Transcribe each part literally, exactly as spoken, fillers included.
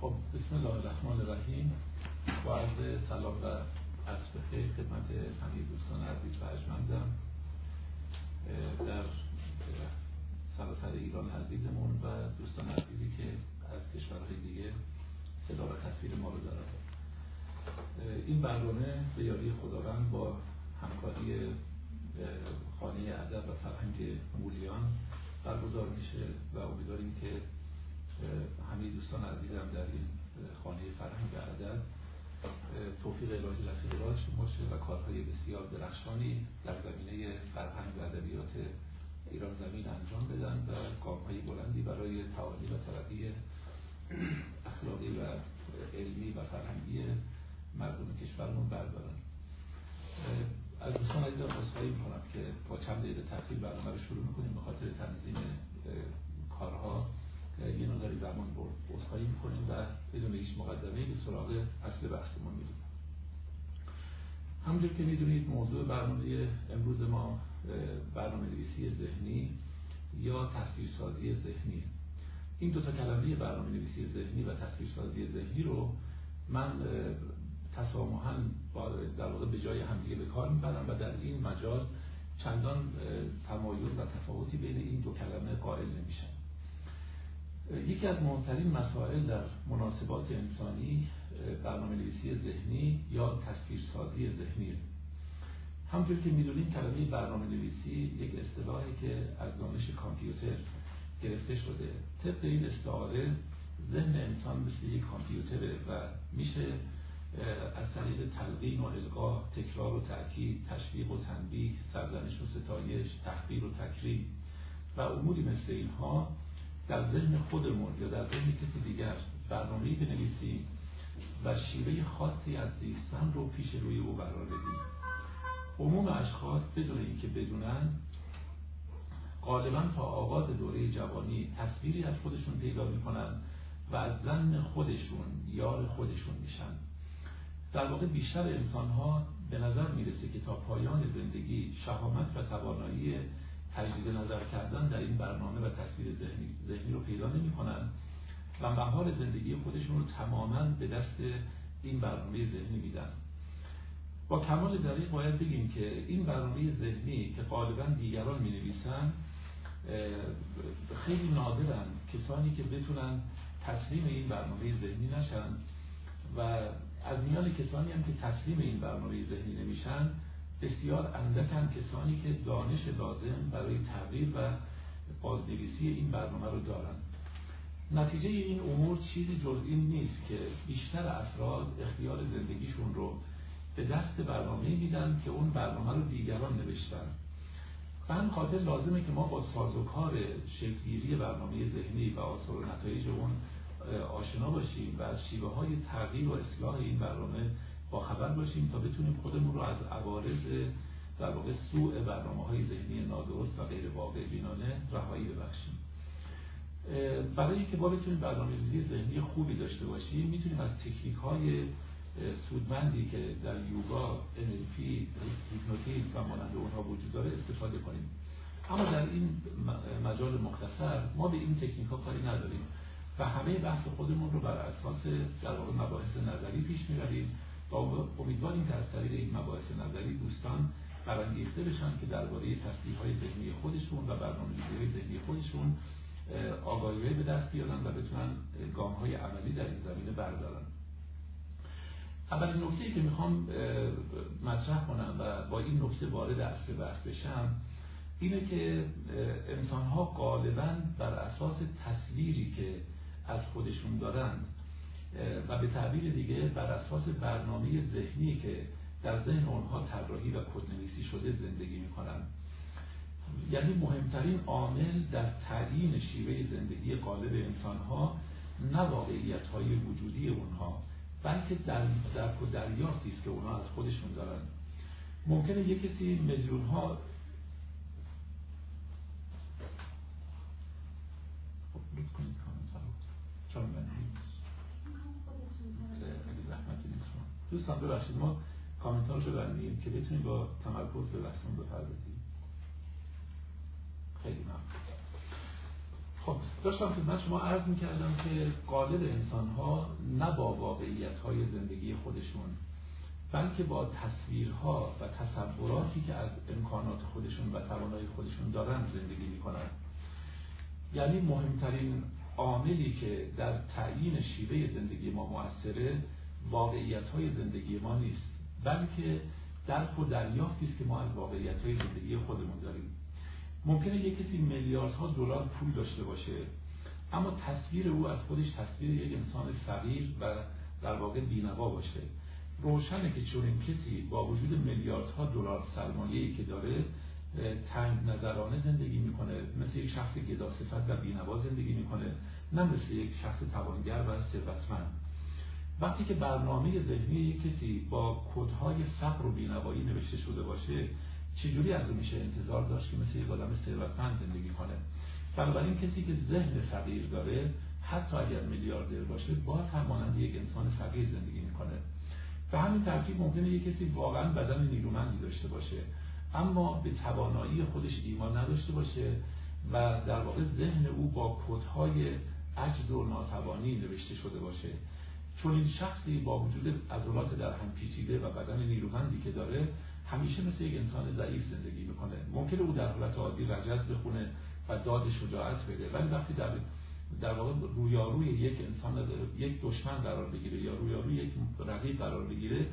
خب بسم الله الرحمن الرحیم. با عرض سلام و عصر بخیر خدمت همه دوستان عزیز و ارجمندم در سراسر ایران عزیزمون و دوستان عزیزی که از کشورهای دیگه صدا و تصویر ما رو دارد. این برنامه به یاری خداوند با همکاری خانه ادب و فرهنگ مولیان برگزار میشه و امیدواریم که همه دوستان عزیزم در این خانه فرهنگ و ادب توفیق الهی رفیق راه باشه و کارهای بسیار درخشانی در زمینه فرهنگ و ادبیات ایران زمین انجام بدن و گام‌های بلندی برای تعالی و ترقی اخلاقی و علمی و فرهنگی مردم کشورمون بردارن. از دوستان عزیزم خواهش می‌کنم که با چند دقیقه تأخیر برنامه رو شروع می‌کنیم، به خاطر تنظیم کارها یه نظری زمان برد بسخایی میکنیم و بدون هیچ مقدمه‌ای به سراغ اصل بحثمون میریم. همونجور که میدونید موضوع برنامه امروز ما برنامه‌نویسی ذهنی یا تصویرسازی ذهنی. این دو تا کلمه برنامه‌نویسی ذهنی و تصویرسازی ذهنی رو من تسامحاً در واقع به جای همدیگه به کار میبرم و در این مجال چندان تمایز و تفاوتی بین این دو کلمه قائل نمیشم. یکی از مهمترین مسائل در مناسبات انسانی برنامه‌نویسی ذهنی یا تصویرسازی ذهنی. همونطور که می‌دونیم کلمه برنامه‌نویسی یک اصطلاحی که از دانش کامپیوتر گرفته شده. طبق این استعاره ذهن انسان مثل یک کامپیوتره و میشه از طریق تلقین و القا، تکرار و تأکید، تشویق و تنبیه، سرزنش و ستایش، تحقیر و تکریم و اموری مثل اینها در ذهن خودمون یا در ذهن کسی دیگر برنامه‌ای بنویسیم و شیوه خاصی از زیستن رو پیش روی او قرار بدیم. عموم اشخاص بدون اینکه بدونن غالباً تا آغاز دوره جوانی تصویری از خودشون پیدا می‌کنن و از ذهن خودشون یار خودشون میشن. در واقع بیشتر انسان‌ها به نظر میرسه که تا پایان زندگی شهامت و توانایی تجدید نظر کردن در این برنامه و تصویر ذهنی ذهنی رو پیدا نمی‌کنن و بهار زندگی خودشون رو تماماً به دست این برنامه ذهنی میدن. با کمال دریغ باید بگیم که این برنامه ذهنی که غالباً دیگران می‌نویسن، خیلی نادرن کسانی که بتونن تسلیم این برنامه ذهنی نشن و از میان کسانی هم که تسلیم این برنامه ذهنی نمیشن بسیار اندکن کسانی که دانش لازم برای تغییر و بازنویسی این برنامه رو دارن. نتیجه این امور چیزی جز این نیست که بیشتر افراد اختیار زندگیشون رو به دست برنامه میدن که اون برنامه رو دیگران نوشتن. به همین خاطر لازمه که ما با سازوکار شکل‌گیری برنامه ذهنی و آثار و نتایج اون آشنا باشیم و از شیوه های تغییر و اصلاح این برنامه با خبر باشیم تا بتونیم خودمون رو از عوارض در واقع سوء برنامه‌های ذهنی نادرست و غیر واقع بینانه رهایی ببخشیم. برای اینکه ما بتونیم برنامه‌ریزی ذهنی خوبی داشته باشیم میتونیم از تکنیک‌های سودمندی که در یوگا، ان ال پی، هیپنوتیزم و مانند اونها وجود داره استفاده کنیم. اما در این مجال مختصر ما به این تکنیک‌ها کاری نداریم و همه بحث خودمون رو بر اساس در واقع مباحث نظری پیش می‌بریم. امیدواریم که از طریق این مباحث نظری دوستان برانگیخته بشن که درباره تصویرهای ذهنی خودشون و برنامه‌ریزی‌های ذهنی خودشون آگاهی به دست بیارن و بتونن گام‌های عملی در این زمینه بردارن. اولین نکته‌ای که میخوام مطرح کنم و با این نکته وارد اصل بحث بشم اینه که انسان‌ها غالباً بر اساس تصویری که از خودشون دارند و به تعبیر دیگه بر اساس برنامه ذهنی که در ذهن اونها طراحی و کدنویسی شده زندگی میکنن. یعنی مهمترین عامل در تعیین شیوه زندگی غالب انسانها نه واقعیت‌های وجودی اونها بلکه در درک و دریافتی است که اونها از خودشون دارن. ممکنه یک کسی میلیون‌ها دوستان ببخشید ما کامنت‌هاش رو ببندیم که بتونیم با تمرکز به بحثمون بپردازیم. خیلی ممنون. خب داشتم خدمت شما عرض می‌کردم که غالب انسان‌ها نه با واقعیت‌های زندگی خودشون بلکه با تصویرها و تصوراتی که از امکانات خودشون و توانایی خودشون دارن زندگی می‌کنن. یعنی مهمترین عاملی که در تعیین شیوه زندگی ما مؤثره واقعیت‌های زندگی ما نیست، بلکه درک و دریافتی است که ما از واقعیت‌های زندگی خودمون داریم. ممکنه یک کسی میلیاردها دلار پول داشته باشه، اما تصویر او از خودش تصویر یک انسان فقیر و در واقع بی‌نوا باشه. روشنه که چون این کسی با وجود میلیاردها دلار سرمایه‌ای که داره تنگ نظرانه زندگی میکنه، مثل یک شخص گداصفت و بی‌نوا زندگی میکنه، نه مثل یک شخص توانگر و ثروتمند. وقتی که برنامه ذهنی یک کسی با کدهای فقر و بی‌نوایی نوشته شده باشه، چجوری از اون میشه انتظار داشت که مثل یک آدم ثروتمند زندگی کنه؟ بنابراین کسی که ذهن فقیر داره، حتی اگر میلیاردر باشه، باز هم مانند یک انسان فقیر زندگی میکنه. به همین ترتیب ممکنه یک کسی واقعا بدن نیرومندی داشته باشه، اما به توانایی خودش ایمان نداشته باشه و در واقع ذهن او با کدهای عجز و ناتوانی نوشته شده باشه. چون این شخصی با وجود عضلات در هم پیچیده و بدن نیرومندی که داره، همیشه مثل یک انسان ضعیف زندگی میکنه. ممکنه او در حالت عادی رجز بخونه و داد شجاعت بده، ولی وقتی در در واقع رویاروی یک انسان، یک دشمن قرار بگیره یا رویاروی یک رقیب قرار بگیره،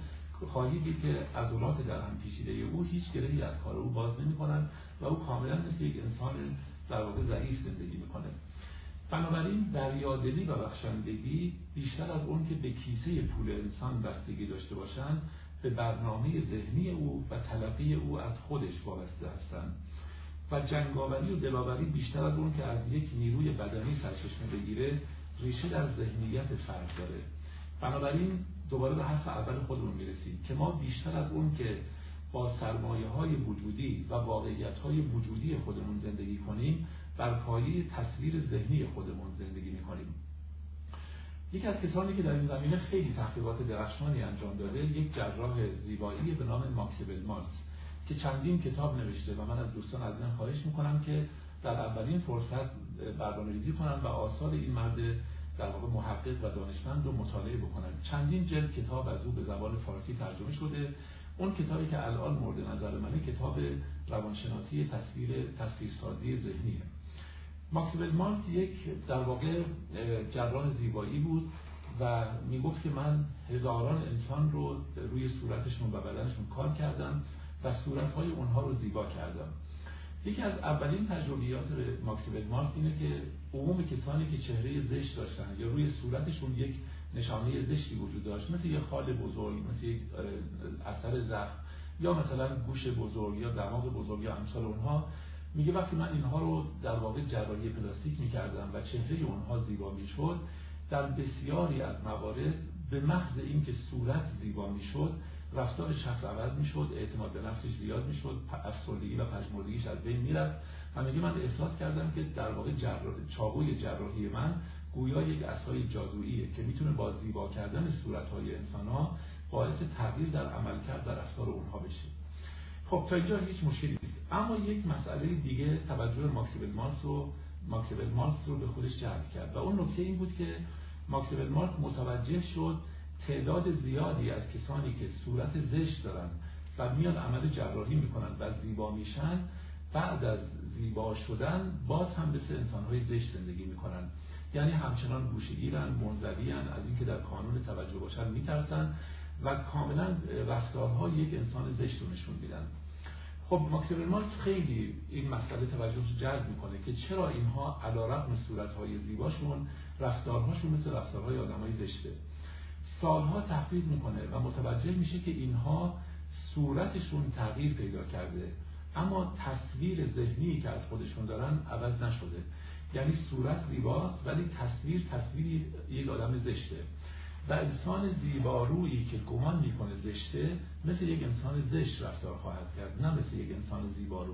خواهید دید که عضلات در هم پیچیده او هیچ گرهی از کار او باز نمیکنن و او کاملا مثل یک انسان در واقع ضعیف زندگی میکنه. بنابراین دریادلی و بخشندگی بیشتر از اون که به کیسه پول انسان بستگی داشته باشن، به برنامه ذهنی او و تلقی او از خودش وابسته هستند. و جنگاوری و دلاوری بیشتر از اون که از یک نیروی بدنی سرچشمه بگیره، ریشه در ذهنیت فرد داره. بنابراین دوباره به حرف اول خودمون میرسیم که ما بیشتر از اون که با سرمایه‌های وجودی و واقعیت‌های وجودی خودمون زندگی کنیم، بر پایه تصویر ذهنی خودمون زندگی می‌کنیم. یکی از کسانی که در این زمینه خیلی تحقیقات درخشانی انجام داده، یک جراح زیبایی به نام ماکسیمیل مارک که چندین کتاب نوشته و من از دوستان از این خواهش میکنم که در اولین فرصت برنامه‌ریزی کنن و آثار این مرد در واقع محقق و دانشمند رو مطالعه بکنن. چندین جلد کتاب از او به زبان فارسی ترجمه شده. اون کتابی که الان مورد نظر منه، کتاب روانشناسی تصویر تصویرسازی ذهنیه. ماکسیمیل مارک یک در واقع جراح زیبایی بود و میگفت که من هزاران انسان رو روی صورتشون و بدنشون کار کردم و صورتهای اونها رو زیبا کردم. یکی از اولین تجربیات ماکسیمیل مارک اینه که عموم کسانی که چهره زشت داشتن یا روی صورتشون یک نشانه زشتی وجود داشت، مثل یک خال بزرگ، مثل یک اثر زخم، یا مثلا گوش بزرگ یا دماغ بزرگ یا امثال اونها، میگه وقتی من اینها رو در واقع جراحی پلاستیک میکردم و چهره اونها زیبا میشد، در بسیاری از موارد به محض اینکه صورت زیبا میشد، رفتار شخص عوض میشد، اعتماد به نفسش زیاد میشد، افسردگی و پژمردگیش از بین میرفت. و میگه من احساس کردم که در واقع چاقوی جراحی من گویا یک عصای جادوییه که میتونه با زیبا کردن صورت‌های انسان‌ها باعث تغییر در عملکرد و رفتار اونها بشه. خب تا اینجا هیچ مشکلی نیست، اما یک مسئله دیگه توجه ماکسیمیل مارک رو ماکسیمیل مارک رو به خودش جلب کرد و اون نکته این بود که ماکسیمیل مارک متوجه شد تعداد زیادی از کسانی که صورت زشت دارن و میان عمل جراحی میکنن و زیبا میشن، بعد از زیبا شدن باز هم مثل انسان‌های زشت زندگی میکنن. یعنی همچنان گوشه‌گیرن، منزوین، از اینکه در کانون توجه باشن میترسن و کاملا رفتارهای یک انسان زشت رو نشون میدن. خب ماکسیمیل مارک خیلی این مسئله توجهش جلب میکنه که چرا اینها علیرغم صورتهای زیباشون رفتارهاشون مثل رفتارهای آدمای زشته. سالها تحقیق میکنه و متوجه میشه که اینها صورتشون تغییر پیدا کرده، اما تصویر ذهنی که از خودشون دارن عوض نشده. یعنی صورت زیباست ولی تصویر تصویر یک آدم زشته. و انسان زیبارویی که گمان میکنه زشته، مثل یک انسان زشت رفتار خواهد کرد، نه مثل یک انسان زیبارو.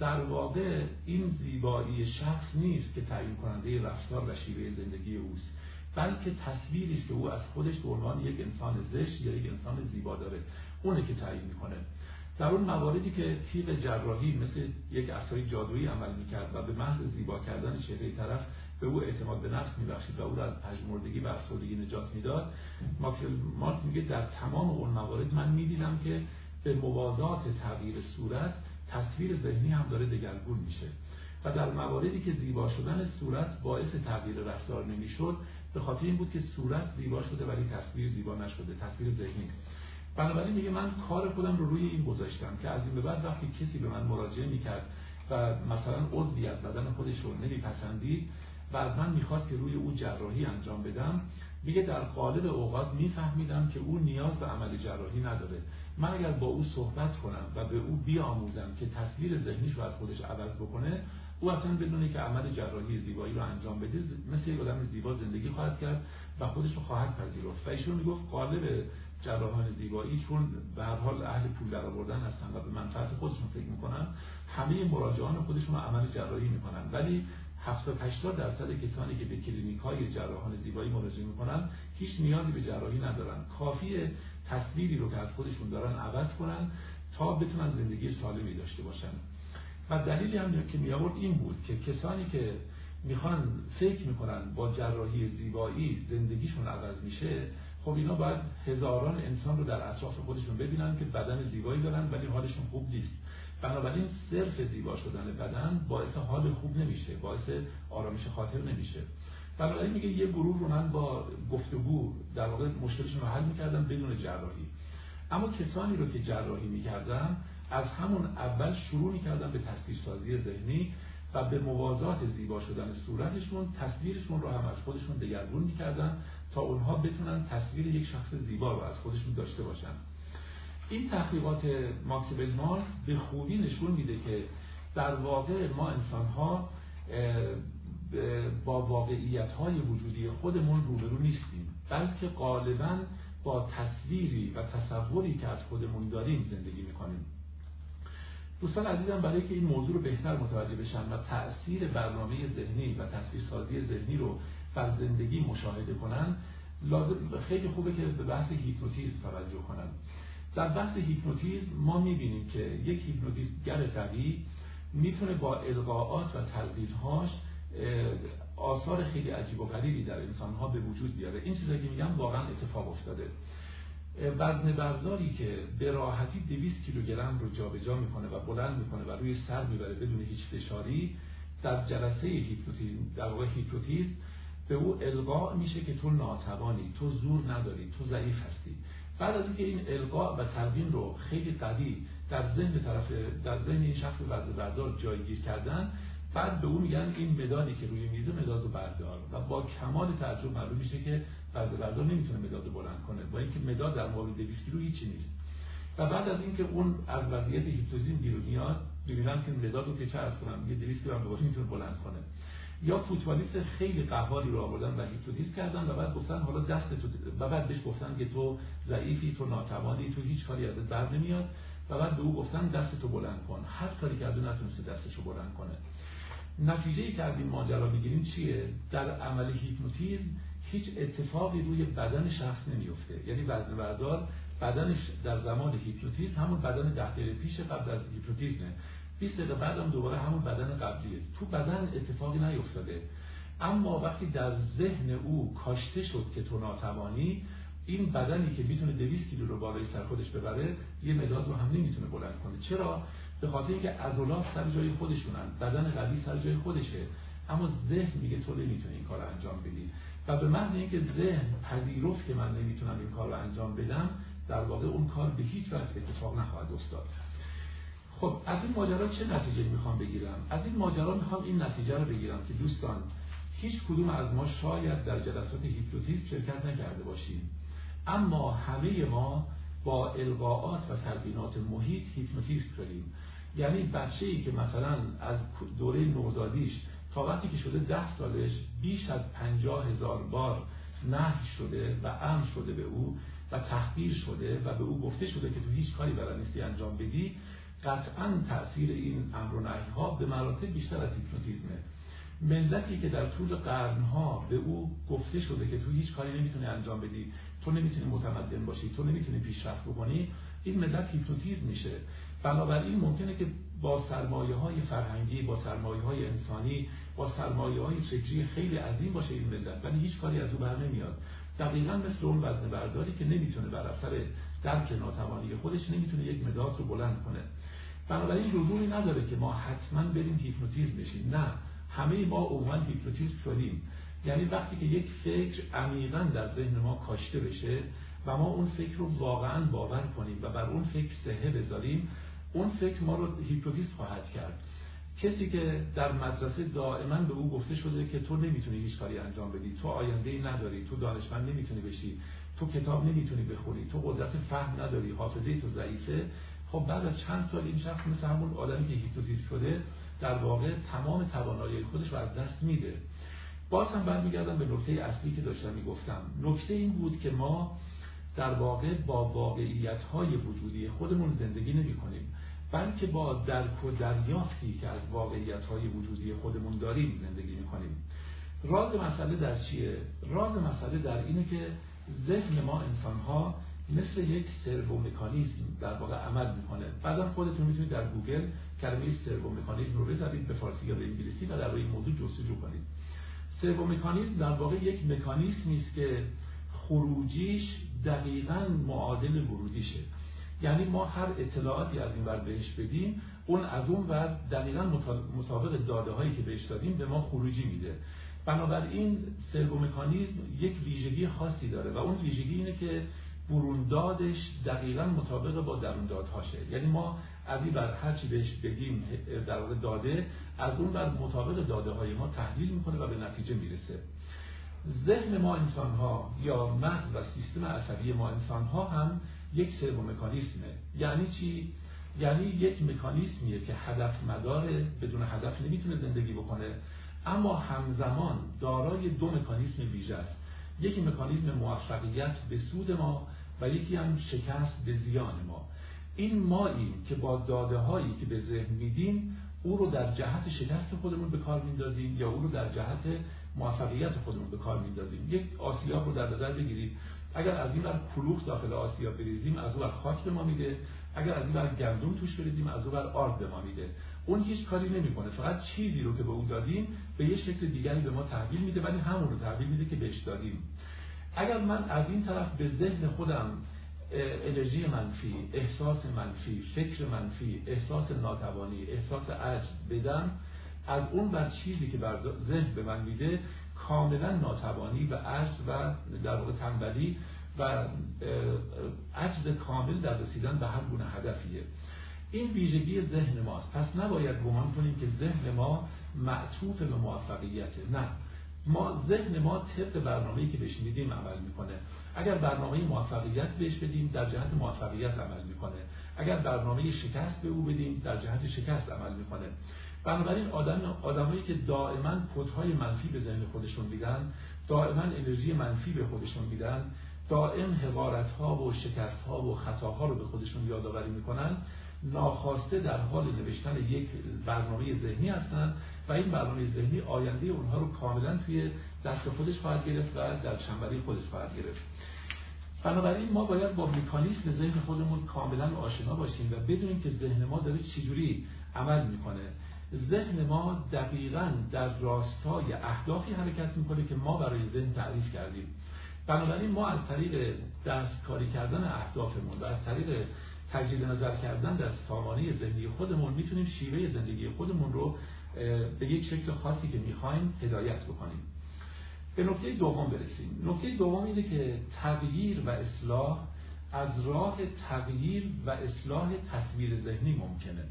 در واقع این زیبایی شخص نیست که تعیین کننده رفتار و شیوه زندگی اوست، بلکه تصویری است که او از خودش به عنوان یک انسان زشت یا یک انسان زیبا داره، اونه که تعیین میکنه. در اون مواردی که تیغ جراحی مثل یک عصای جادویی عمل میکرد و به محض زیبا کردن چهره طرف به او اعتماد به نفس می‌بخشید و او را از پژمردگی و افسردگی نجات می‌داد. ماکسیمیل مارک میگه در تمام اون موارد من می‌دیدم که به موازات تغییر صورت تصویر ذهنی هم داره دگرگون میشه و در مواردی که زیبا شدن صورت باعث تغییر رفتار نمی‌شد به خاطر این بود که صورت زیبا شده ولی تصویر زیبا نشده، تصویر ذهنی. بنابراین میگه من کار خودم رو روی این گذاشتم که از این به بعد وقتی کسی به من مراجعه می‌کرد و مثلا عضوی از بدن خودش رو نمی‌پسندید و از من می‌خواست که روی او جراحی انجام بدم، میگه در قالب اوقات میفهمیدم که او نیاز به عمل جراحی نداره. من اگر با او صحبت کنم و به او بیاموزم که تصویر ذهنیش رو از خودش عوض بکنه، او اصلا بدونه که عمل جراحی زیبایی رو انجام بده، مثل یک آدم زیبا زندگی خواهد کرد و خودش رو خواهد پذیرفت. و ایشون میگفت قالب جراحان زیبایی چون به هر حال اهل پول درآوردن هستن و به منفعت خودشون فکر میکنن، همه مراجعان خودشون رو عمل جراحی میکنن، ولی هفتاد هشتاد درصد کسانی که به کلینیک‌های جراحان زیبایی مراجعه میکنن هیچ نیازی به جراحی ندارن، کافیه تصویری رو که از خودشون دارن عوض کنن تا بتونن زندگی سالمی داشته باشن. و دلیلی هم که می آورد این بود که کسانی که میخوان فکر میکنن با جراحی زیبایی زندگیشون عوض میشه، خب اینا باید هزاران انسان رو در اطراف خودشون ببینن که بدن زیبایی دارن ولی حالشون خوب نیست. بنابراین صرف زیبا شدن بدن باعث حال خوب نمیشه، باعث آرامش خاطر نمیشه. بنابراین میگه یه گروه رو من با گفتگو در واقع مشکلشون رو حل میکردم بدون جراحی، اما کسانی رو که جراحی میکردم از همون اول شروع میکردم به تصویر سازی ذهنی و به موازات زیبا شدن صورتشون تصویرشون رو هم از خودشون دگرگون میکردم تا اونها بتونن تصویر یک شخص زیبا رو از خودشون داشته باشن. این تحقیقات ماکسیمیل مارک به خوبی نشون میده که در واقع ما انسان‌ها با واقعیت‌های وجودی خودمون روبرو نیستیم، بلکه غالباً با تصویری و تصوری که از خودمون داریم زندگی می‌کنیم. دوستان عزیزم، برای که این موضوع رو بهتر متوجه بشن و تأثیر برنامه ذهنی و تصویرسازی ذهنی رو بر زندگی مشاهده کنن، لازم خیلی خوبه که به بحث هیپنوتیزم توجه کنن. در بحث هیپنوتیزم ما می‌بینیم که یک هیپنوتیزم‌گر قوی میتونه با القاءات و تلقین‌هاش آثار خیلی عجیب و غریبی در انسان‌ها به وجود بیاره. این چیزایی که میگم واقعا اتفاق افتاده. وزن برداری که به راحتی دویست کیلوگرم رو جابجا می‌کنه و بلند می‌کنه و روی سر می‌بره بدون هیچ فشاری، در جلسه هیپنوتیزم در واقع هیپنوتیزم به او القاء میشه که تو ناتوانی، تو زور نداری، تو ضعیف هستی. بعد از اینکه این القاء و تلقین رو خیلی قوی در ذهن طرف در ذهن این شخص وزنه‌بردار جایگیر کردن، بعد به اون میگن این مدادی که روی میزه مدادو بردار، و با کمال تعجب معلوم میشه که وزنه‌بردار نمیتونه مدادو بلند کنه با اینکه مداد در مقابل دویست کیلو هیچی نیست. و بعد از اینکه اون از وضعیت هیپنوتیزم بیرون میاد، میبینن که مدادو که چرخ کنم میگه دویست کیلو هم باشه میتونه بلند کنه. یا فوتبالیست خیلی قهاری رو آوردن و هیپنوتیزم کردن و بعد گفتن حالا دست تو، و بعد بهش گفتن که تو ضعیفی، تو ناتوانی، تو هیچ کاری ازت بر نمیاد، و بعد به او گفتن دست تو بلند کن، هر کاری که ازش نتونسته دستشو بلند کنه. نتیجه‌ای که از این ماجرا میگیریم چیه؟ در عمل هیپنوتیزم هیچ اتفاقی روی بدن شخص نمیفته، یعنی وزن بردار بدنش در زمان هیپنوتیزم همون بدن ده دقیقه پیش قبل از هیپنوتیزمه، بیست دقیقه بعد هم دوباره همون بدن قبلیه، تو بدن اتفاقی نیفتاده. اما وقتی در ذهن او کاشته شد که تو ناتوانی، این بدنی که میتونه دویست کیلو رو بالای سر خودش ببره یه مداد رو هم نمیتونه بلند کنه. چرا؟ به خاطر اینکه عضلات سر جای خودشونن، بدن قوی سر جای خودشه، اما ذهن میگه تو نمیتونی این کار رو انجام بدی، و به معنی اینکه ذهن پذیرفت که من نمیتونم این کار رو انجام بدم، در واقع اون کار به هیچ وجه اتفاق نخواهد افتاد. خب از این ماجرا چه نتیجه میخوام بگیرم؟ از این ماجرا میخوام این نتیجه رو بگیرم که دوستان، هیچ کدوم از ما شاید در جلسات هیپنوتیزم شرکت نکرده باشیم، اما همه ما با القاءات و تلقینات محیط هیپنوتیزم شدیم. یعنی بچه‌ای که مثلا از دوره نوزادیش تا وقتی که شده ده سالش بیش از پنجاه هزار بار نهی شده و امر شده به او و تحقیر شده و به او گفته شده که تو هیچ کاری بلد نیستی انجام بدی، قطعاً تأثیر این امر و نهی‌ها به مراتب بیشتر از هیپنوتیزمه. ملتی که در طول قرنها به او گفته شده که تو هیچ کاری نمیتونی انجام بدی، تو نمیتونی متمدن باشی، تو نمیتونی پیشرفت بکنی، این ملت هیپنوتیزم میشه. بنابراین ممکنه که با سرمایه‌های فرهنگی، با سرمایه‌های انسانی، با سرمایه‌های فکری خیلی عظیم باشه این ملت، ولی هیچ کاری از او بر نمیاد. دقیقاً مثل اون وزنه برداری که نمیتونه بر اثر درک ناتوانی خودش نمیتونه یک مداد رو بلند کنه. بنابراین لزومی نداره که ما حتماً بریم هیپنوتیزم بشیم. نه، همه ما عموماً هیپنوتیزم شدیم. یعنی وقتی که یک فکر عمیقاً در ذهن ما کاشته بشه و ما اون فکر رو واقعاً باور کنیم و بر اون فکر صحه بذاریم، اون فکر ما رو هیپنوتیزم خواهد کرد. کسی که در مدرسه دائما به او گفته شده که تو نمیتونی هیچ کاری انجام بدی، تو آینده‌ای نداری، تو دانشمند نمیتونی بشی، تو کتاب نمیتونی بخونی، تو قدرت فهم نداری، حافظه تو ضعیفه، خب بعد از چند سال این شخص مثل همون آدمی که هیپنوتیزم شده در واقع تمام توانایی خودش رو از دست میده. باز هم برمیگردم به نکته اصلی که داشتم میگفتم. نکته این بود که ما در واقع با واقعیت‌های وجودی خودمون زندگی نمی‌کنیم، بلکه با درک و دریافتی که از واقعیت‌های وجودی خودمون داریم زندگی می‌کنیم. راز مسئله در چیه؟ راز مسئله در اینه که ذهن ما انسان‌ها مثل یک سرو مکانیزم در واقع عمل می‌کنه. بعدا خودتون می‌تونید در گوگل کلمه سرو مکانیزم رو بزنید به فارسی یا به انگلیسی و در روی موضوع جستجو کنید. سرو مکانیزم در واقع یک مکانیزمی است که خروجیش دقیقاً معادل ورودیشه. یعنی ما هر اطلاعاتی از این ور بهش بدیم، اون از اون ور دقیقاً مطابق داده هایی که بهش دادیم به ما خروجی میده. بنابراین سرو مکانیزم یک ویژگی خاصی داره و اون ویژگی اینه که بروندادش دقیقاً مطابق با دروندادهاشه. یعنی ما از این ور هر چی بهش بدیم در واقع داده، از اون ور مطابق داده های ما تحلیل میکنه و به نتیجه میرسه. ذهن ما انسان‌ها یا مغز و سیستم عصبی ما انسان‌ها هم یک سرو مکانیسمه. یعنی چی؟ یعنی یک مکانیسمیه که هدف مداره، بدون هدف نمیتونه زندگی بکنه، اما همزمان دارای دو مکانیسم ویژه است. یکی مکانیسم موفقیت به سود ما و یکی هم شکست به زیان ما. این مایی که با داده‌هایی که به ذهن میدیم او رو در جهت شکست خودمون به کار میندازیم یا او رو در جهت موفقیت خودمون به کار میندازیم. یک آسیاب رو در نظر بگیرید. اگر از این ور کلوخ داخل آسیاب بریزیم، از اون ور خاک به ما میده. اگر از این ور گندم توش بریزیم، از اون ور آرد به ما میده. اون هیچ کاری نمیکنه، فقط چیزی رو که به اون دادیم به یه شکل دیگری به ما تحویل میده، ولی همون رو تحویل میده که بهش دادیم. اگر من از این طرف به ذهن خودم انرژی منفی، احساس منفی، فکر منفی، احساس ناتوانی، احساس عجز بدم، از اون بر چیزی که بر ذهن به من میده کاملا ناتوانی و عجز و در واقع تنبلی و عجز کامل در رسیدن به هر گونه هدفیه. این ویژگی ذهن ماست. پس نباید گمان کنیم که ذهن ما معطوف به موفقیته. نه، ما ذهن ما طبق برنامه‌ای که بهش میدیم عمل میکنه. اگر برنامه موفقیت بهش بدیم در جهت موفقیت عمل میکنه، اگر برنامه شکست به او بدیم در جهت شکست عمل میکنه. بنابراین آدم آدمایی که دائما کدهای منفی به ذهن خودشون میدن، دائما انرژی منفی به خودشون میدن، دائم حقارت ها و شکست ها و خطاها رو به خودشون یادآوری میکنن، ناخواسته در حال نوشتن یک برنامه ذهنی هستند و این برنامه ذهنی آینده اونها رو کاملا توی دست خودش خواهد گرفت و در چنبری خودش خواهد گرفت. بنابراین ما باید با مکانیسم ذهن خودمون کاملا آشنا باشیم و بدونیم که ذهن ما داره چجوری عمل میکنه. ذهن ما دقیقاً در راستای اهدافی حرکت میکنه که ما برای ذهن تعریف کردیم. بنابراین ما از طریق دستکاری کردن اهدافمون و از طریق تجدید نظر کردن در سامانه زندگی خودمون میتونیم شیوه زندگی خودمون رو به یک شکل خاصی که میخوایم هدایت بکنیم. به نکته دوم برسیم. نکته دوم اینه که تغییر و اصلاح از راه تغییر و اصلاح تصویر ذهنی ممکنه.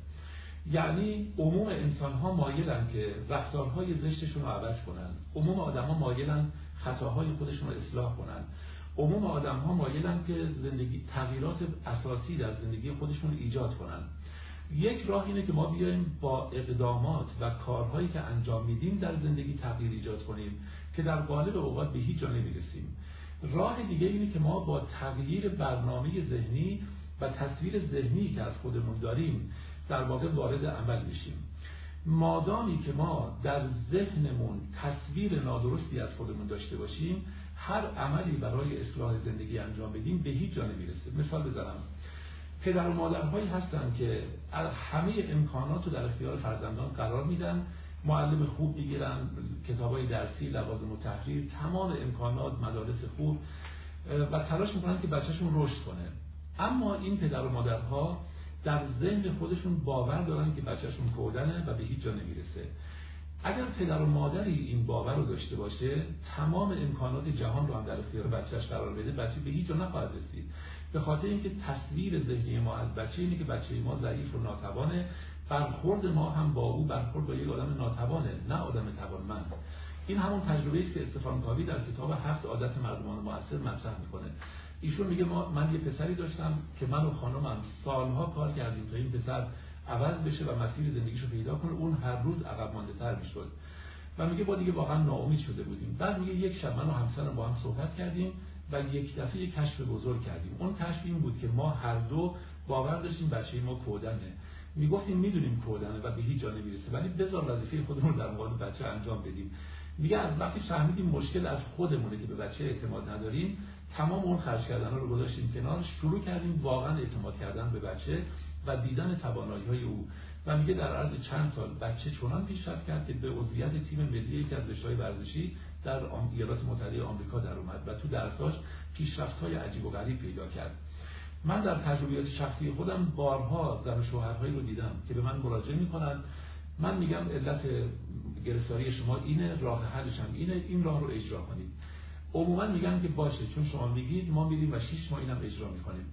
یعنی عموم انسان‌ها مایلن که رفتارهای زشتشون رو عوض کنن. عموم آدم‌ها مایلن خطاهای خودشون رو اصلاح کنن. عموم آدم ها مایلن که زندگی تغییرات اساسی در زندگی خودشون ایجاد کنن. یک راه اینه که ما بیایم با اقدامات و کارهایی که انجام میدیم در زندگی تغییر ایجاد کنیم که در غالب اوقات به هیچ جا نمیرسیم. راه دیگه اینه که ما با تغییر برنامه ذهنی و تصویر ذهنی که از خودمون داریم در واقع وارد عمل میشیم. مادامی که ما در ذهنمون تصویر نادرستی از خودمون داشته باشیم، هر عملی برای اصلاح زندگی انجام بدیم به هیچ جا نمیرسه. مثال بزنم، پدر و مادرهایی هستن که همه امکانات رو در اختیار فرزندان قرار میدن، معلم خوب میگیرن، کتابای درسی، لوازم تحریر، تمام امکانات، مدارس خوب و تلاش میکنن که بچه‌شون رشد کنه. اما این پدر و مادرها در ذهن خودشون باور دارن که بچه‌شون کودنه و به هیچ جا نمیرسه. اگر پدر و مادری این باور رو داشته باشه، تمام امکانات جهان رو هم در اختیار بچه‌اش قرار بده، بچه به هیچ جا نخواهد رسید. به خاطر اینکه تصویر ذهنی ما از بچه اینه که بچه ما ضعیف و ناتوانه، برخورد ما هم با او برخورد با یک آدم ناتوانه، نه آدم توانمند. این همون تجربه است که استیون کاوی در کتاب هفت عادت مردمان مؤثر مطرح میکنه. ایشون میگه ما من یه پسری داشتم که من و خانمم سالها کار کردیم تا این پسر عوض بشه و مسیر زندگیشو پیدا کنه، اون هر روز عقب مانده‌تر میشد و میگه با دیگه واقعا ناامید شده بودیم. بعد میگه یک شب من و همسرم با هم صحبت کردیم و یک دفعه یک کشف بزرگ کردیم. اون کشف این بود که ما هر دو باور داشتیم بچه ما کودنه. میگفتیم میدونیم کودنه و به هیچ جا نمیرسه، ولی بذار وظیفه خودمون رو در مقابل بچه انجام بدیم. میگه وقتی فهمیدیم مشکل از خودمونه که به بچه اعتماد نداریم، تمام اون خرج کردن‌ها رو گذاشتیم کنار، شروع کردیم واقعا اعتماد کردن به بچه و دیدن توانایی‌های او. و میگه در عرض چند سال بچه چنان پیشرفت کرد که به عضویت تیم ملی یکی از رشته‌های ورزشی در ایالات متحده آمریکا در اومد و تو درساش پیشرفت‌های عجیب و غریب پیدا کرد. من در تجربیات شخصی خودم بارها زن و شوهرهایی رو دیدم که به من مراجعه می‌کنن، من میگم علت گرفتاری شما اینه، راه حلش هم اینه، این راه رو اجرا کنید. عموما میگن که باشه، چون شما میگید ما میریم و شش ماه اینم اجرا می‌کنیم.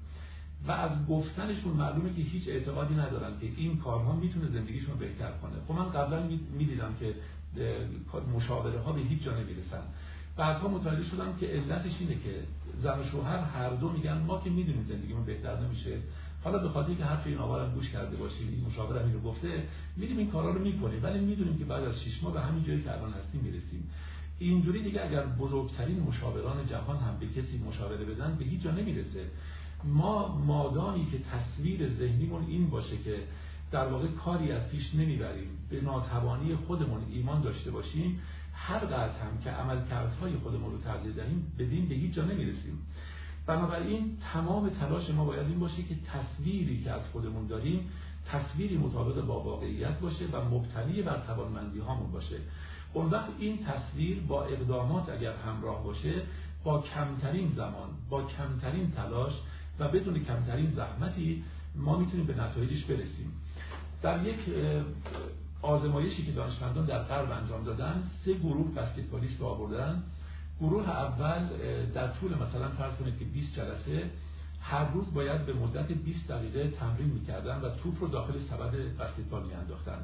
و از گفتنشون معلومه که هیچ اعتقادی ندارن که این کارها میتونه زندگیشون رو بهتر کنه. خب من قبلا میدیدم که مشاوره ها به هیچ جا نمیرسن. بعدها متوجه شدم که علتش اینه که زن و شوهر هر دو میگن ما که میدونیم زندگیمون بهتر نمیشه، حالا به خاطر اینکه حرف این آوارم گوش کرده باشیم، این مشاورم اینو گفته، میدیم این کارا رو میکنیم، ولی میدونیم که بعد از شش ماه به همین جایی که الان هستیم میرسیم. اینجوری دیگه اگر بزرگترین مشاوران جهان هم به کسی مشاوره بدن به هیچ جا نمیرسه. ما مادامی که تصویر ذهنیمون این باشه که در واقع کاری از پیش نمیبریم، به ناتوانی خودمون ایمان داشته باشیم، هر قدر هم که عملکردهای خودمون رو تغییر دهیم بدیم به هیچ جا نمیرسیم. بنابراین تمام تلاش ما باید این باشه که تصویری که از خودمون داریم تصویری مطابق با واقعیت باشه و مبتنی بر توانمندی هامون باشه. اون وقت این تصویر با اقدامات اگر همراه باشه، با کمترین زمان، با کمترین تلاش و بدون کمترین زحمتی ما میتونیم به نتایجش برسیم. در یک آزمایشی که دانشمندان در غرب انجام دادن، سه گروه بسکتبالیست رو آوردن. گروه اول در طول مثلا فرض کنید که بیست جلسه هر روز باید به مدت بیست دقیقه تمرین میکردن و توپ رو داخل سبد بسکتبال میانداختن.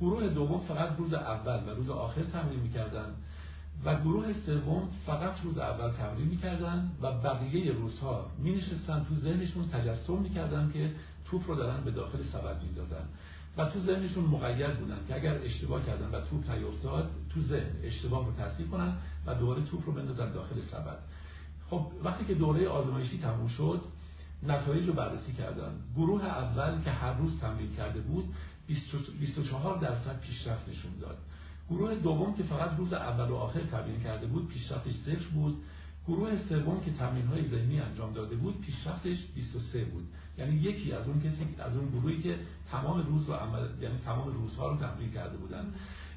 گروه دوم فقط روز اول و روز آخر تمرین میکردن و گروه سوم فقط روز اول تمرین میکردن و بقیه روزها مینشستن تو ذهنشون تجسم میکردن که توپ رو دارن به داخل سبد میدادن و تو ذهنشون مقید بودن که اگر اشتباه کردن و توپ نیفتاد، تو ذهن اشتباه رو تصحیح کنن و دوباره توپ رو بندازن داخل سبد. خب وقتی که دوره آزمایشی تموم شد، نتایج رو بررسی کردن. گروه اول که هر روز تمرین کرده بود بیست و چهار درصد پیشرفت نشون داد. گروه دوم که فقط روز اول و آخر تمرین کرده بود پیشرفتش صفر بود. گروه سوم که تمرین‌های ذهنی انجام داده بود پیشرفتش بیست و سه بود. یعنی یکی از اون کسی از اون گروهی که تمام روز رو عمل یعنی تمام روزها رو تمرین کرده بودن.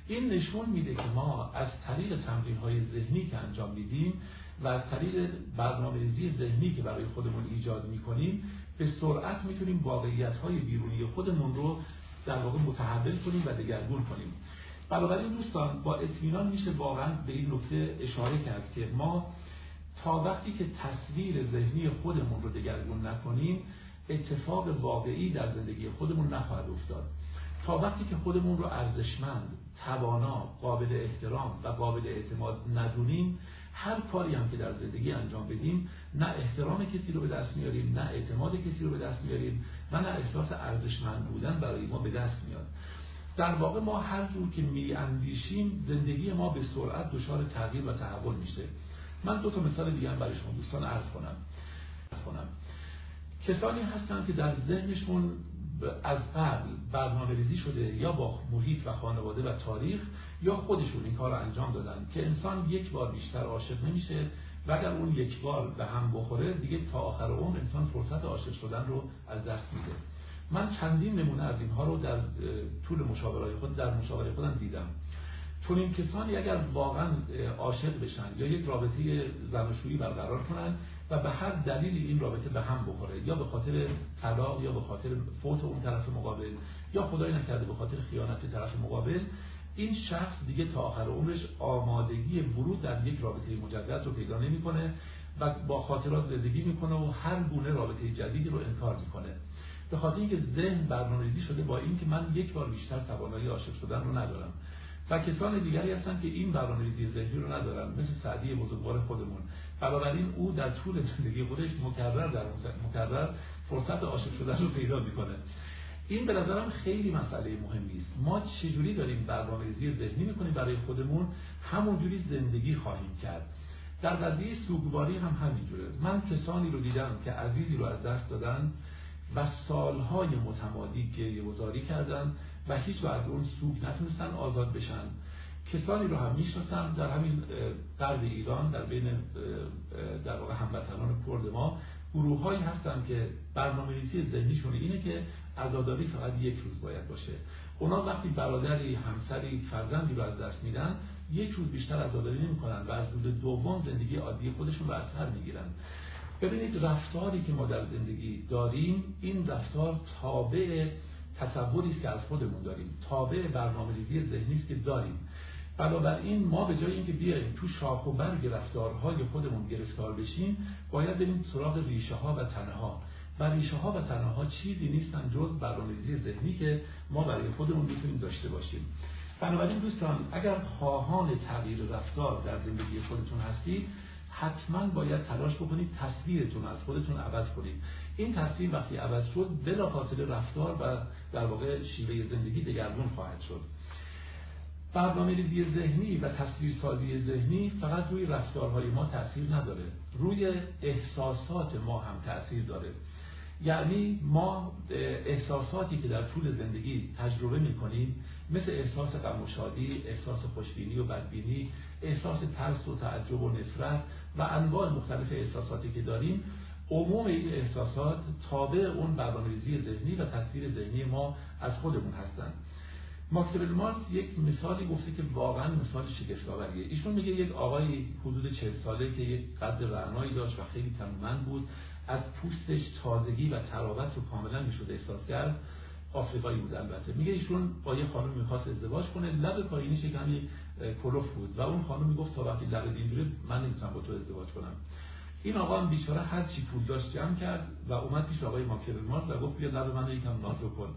این نشون میده که ما از طریق تمرین‌های ذهنی که انجام میدیم و از طریق برنامه‌ریزی ذهنی که برای خودمون ایجاد می‌کنیم، به سرعت می‌تونیم واقعیت‌های بیرونی خودمون رو در واقع متحول کنیم و دگرگون کنیم. بنابراین دوستان، با اطمینان میشه واقعا به این نکته اشاره کرد که ما تا وقتی که تصویر ذهنی خودمون رو دگرگون نکنیم، اتفاق واقعی در زندگی خودمون نخواهد افتاد. تا وقتی که خودمون رو ارزشمند، توانا، قابل احترام و قابل اعتماد ندونیم، هر کاری هم که در زندگی انجام بدیم، نه احترام کسی رو به دست میاریم، نه اعتماد کسی رو به دست میاریم و نه احساس ارزشمند بودن برای ما به دست میاد. در واقع ما هر جور که می اندیشیم، زندگی ما به سرعت دچار تغییر و تحول میشه. من دو تا مثال دیگه هم برای شما دوستان عرض کنم. کنم. کسانی هستن که در ذهنشون از قبل برنامه‌ریزی شده، یا با محیط و خانواده و تاریخ یا خودشون این کار رو انجام دادن، که انسان یک بار بیشتر عاشق نمیشه و اگر اون یک بار به هم بخوره دیگه تا آخر عمر انسان فرصت عاشق شدن رو از دست میده. من چندین نمونه از اینها رو در طول مشاوره خود در مشاوره خودم دیدم. چون این کسانی اگر واقعا عاشق بشن یا یک رابطه زناشویی برقرار کنن و به هر دلیلی این رابطه به هم بخوره، یا به خاطر طلاق یا به خاطر فوت اون طرف مقابل یا خدای نکرده به خاطر خیانت طرف مقابل، این شخص دیگه تا آخر عمرش آمادگی ورود در یک رابطه مجدد رو پیدا نمی‌کنه و با خاطرات زندگی می‌کنه و هر گونه رابطه جدیدی رو انکار می‌کنه. به خاطر اینکه ذهن برنامه‌ریزی شده با اینکه من یک بار بیشتر توانایی عاشق شدن رو ندارم. و کسان دیگری هستن که این برنامه‌ریزی ذهنی رو ندارن، مثل سعدی بزرگوار خودمون. بنابراین او در طول زندگی خودش مکرر در مکرر فرصت عاشق شدن رو پیدا می‌کنه. این به نظرم خیلی مسئله مهمی است. ما چجوری داریم برنامه‌ریزی ذهنی می‌کنیم برای خودمون، همونجوری زندگی خواهیم کرد. در قضیه سوگواری هم همینجوره. من کسانی رو دیدم که عزیزی رو از دست دادن و سالهای متمادی گریه‌گذاری کردن و هیچ وقت از اون سوگ نتونستن آزاد بشن. کسانی رو هم میشناسم در همین غرب ایران، در بین در واقع هموطنان کرد ما، گروه‌هایی هستن که برنامه‌ریزی ذهنیشون اینه که عزاداری فقط یک روز باید باشه. اونا وقتی برادری، همسری، فرزندی رو از دست میدن، یک روز بیشتر عزاداری نمی‌کنن و از روز دوم زندگی عادی خودشون رو از سر می‌گیرن. ببینید رفتاری که ما در زندگی داریم، این رفتار تابع تصوری است که از خودمون داریم، تابع برنامه‌ریزی ذهنی است که داریم. بنابراین ما به جای اینکه بیایم تو شاخ و برگ رفتارهای خودمون گرفتار بشیم، باید بریم سراغ ریشه‌ها و تنه‌ها. و ریشه‌ها و تنه‌ها چیزی نیستن جز برنامه‌ریزی ذهنی که ما برای خودمون میتونیم داشته باشیم. بنابراین دوستان، اگر خواهان تغییر رفتار در زندگی خودتون هستید، حتما باید تلاش بکنید تصویرتون از خودتون عوض کنید. این تصویر وقتی عوض شد، بلافاصله رفتار و در واقع شیوه زندگی دگرگون خواهد شد. برنامه‌ریزی ذهنی و تصویرسازی ذهنی فقط روی رفتارهای ما تأثیر نداره، روی احساسات ما هم تأثیر داره. یعنی ما احساساتی که در طول زندگی تجربه می‌کنیم، مثل احساس غم و شادی، احساس خوشبینی و بدبینی، احساس ترس و تعجب و نفرت و انواع مختلف احساساتی که داریم، عموم این احساسات تابع اون برنامه‌ریزی ذهنی و تصویر ذهنی ما از خودمون هستند. ماکسیمیل مارک یک مثالی گفته که واقعا مثال شگفت‌آوریه. ایشون میگه یک آقای حدود چهل ساله که یک قد رعنایی داشت و خیلی تنومند بود، از پوستش تازگی و تراوت رو کاملا میشد احساس کرد. آفریقایی بود البته. میگه ایشون با یه خانم میخواست ازدواج کنه، لب پایینش کمی کلوف بود و اون خانم میگفت تا وقتی لب دینجوره من نمیتونم با تو ازدواج کنم. این آقا هم بیچاره هر چی پول داشت جمع کرد و اومد پیش آقای ماکسیمیل مارک و گفت بیا لب منو یکم نازک کن.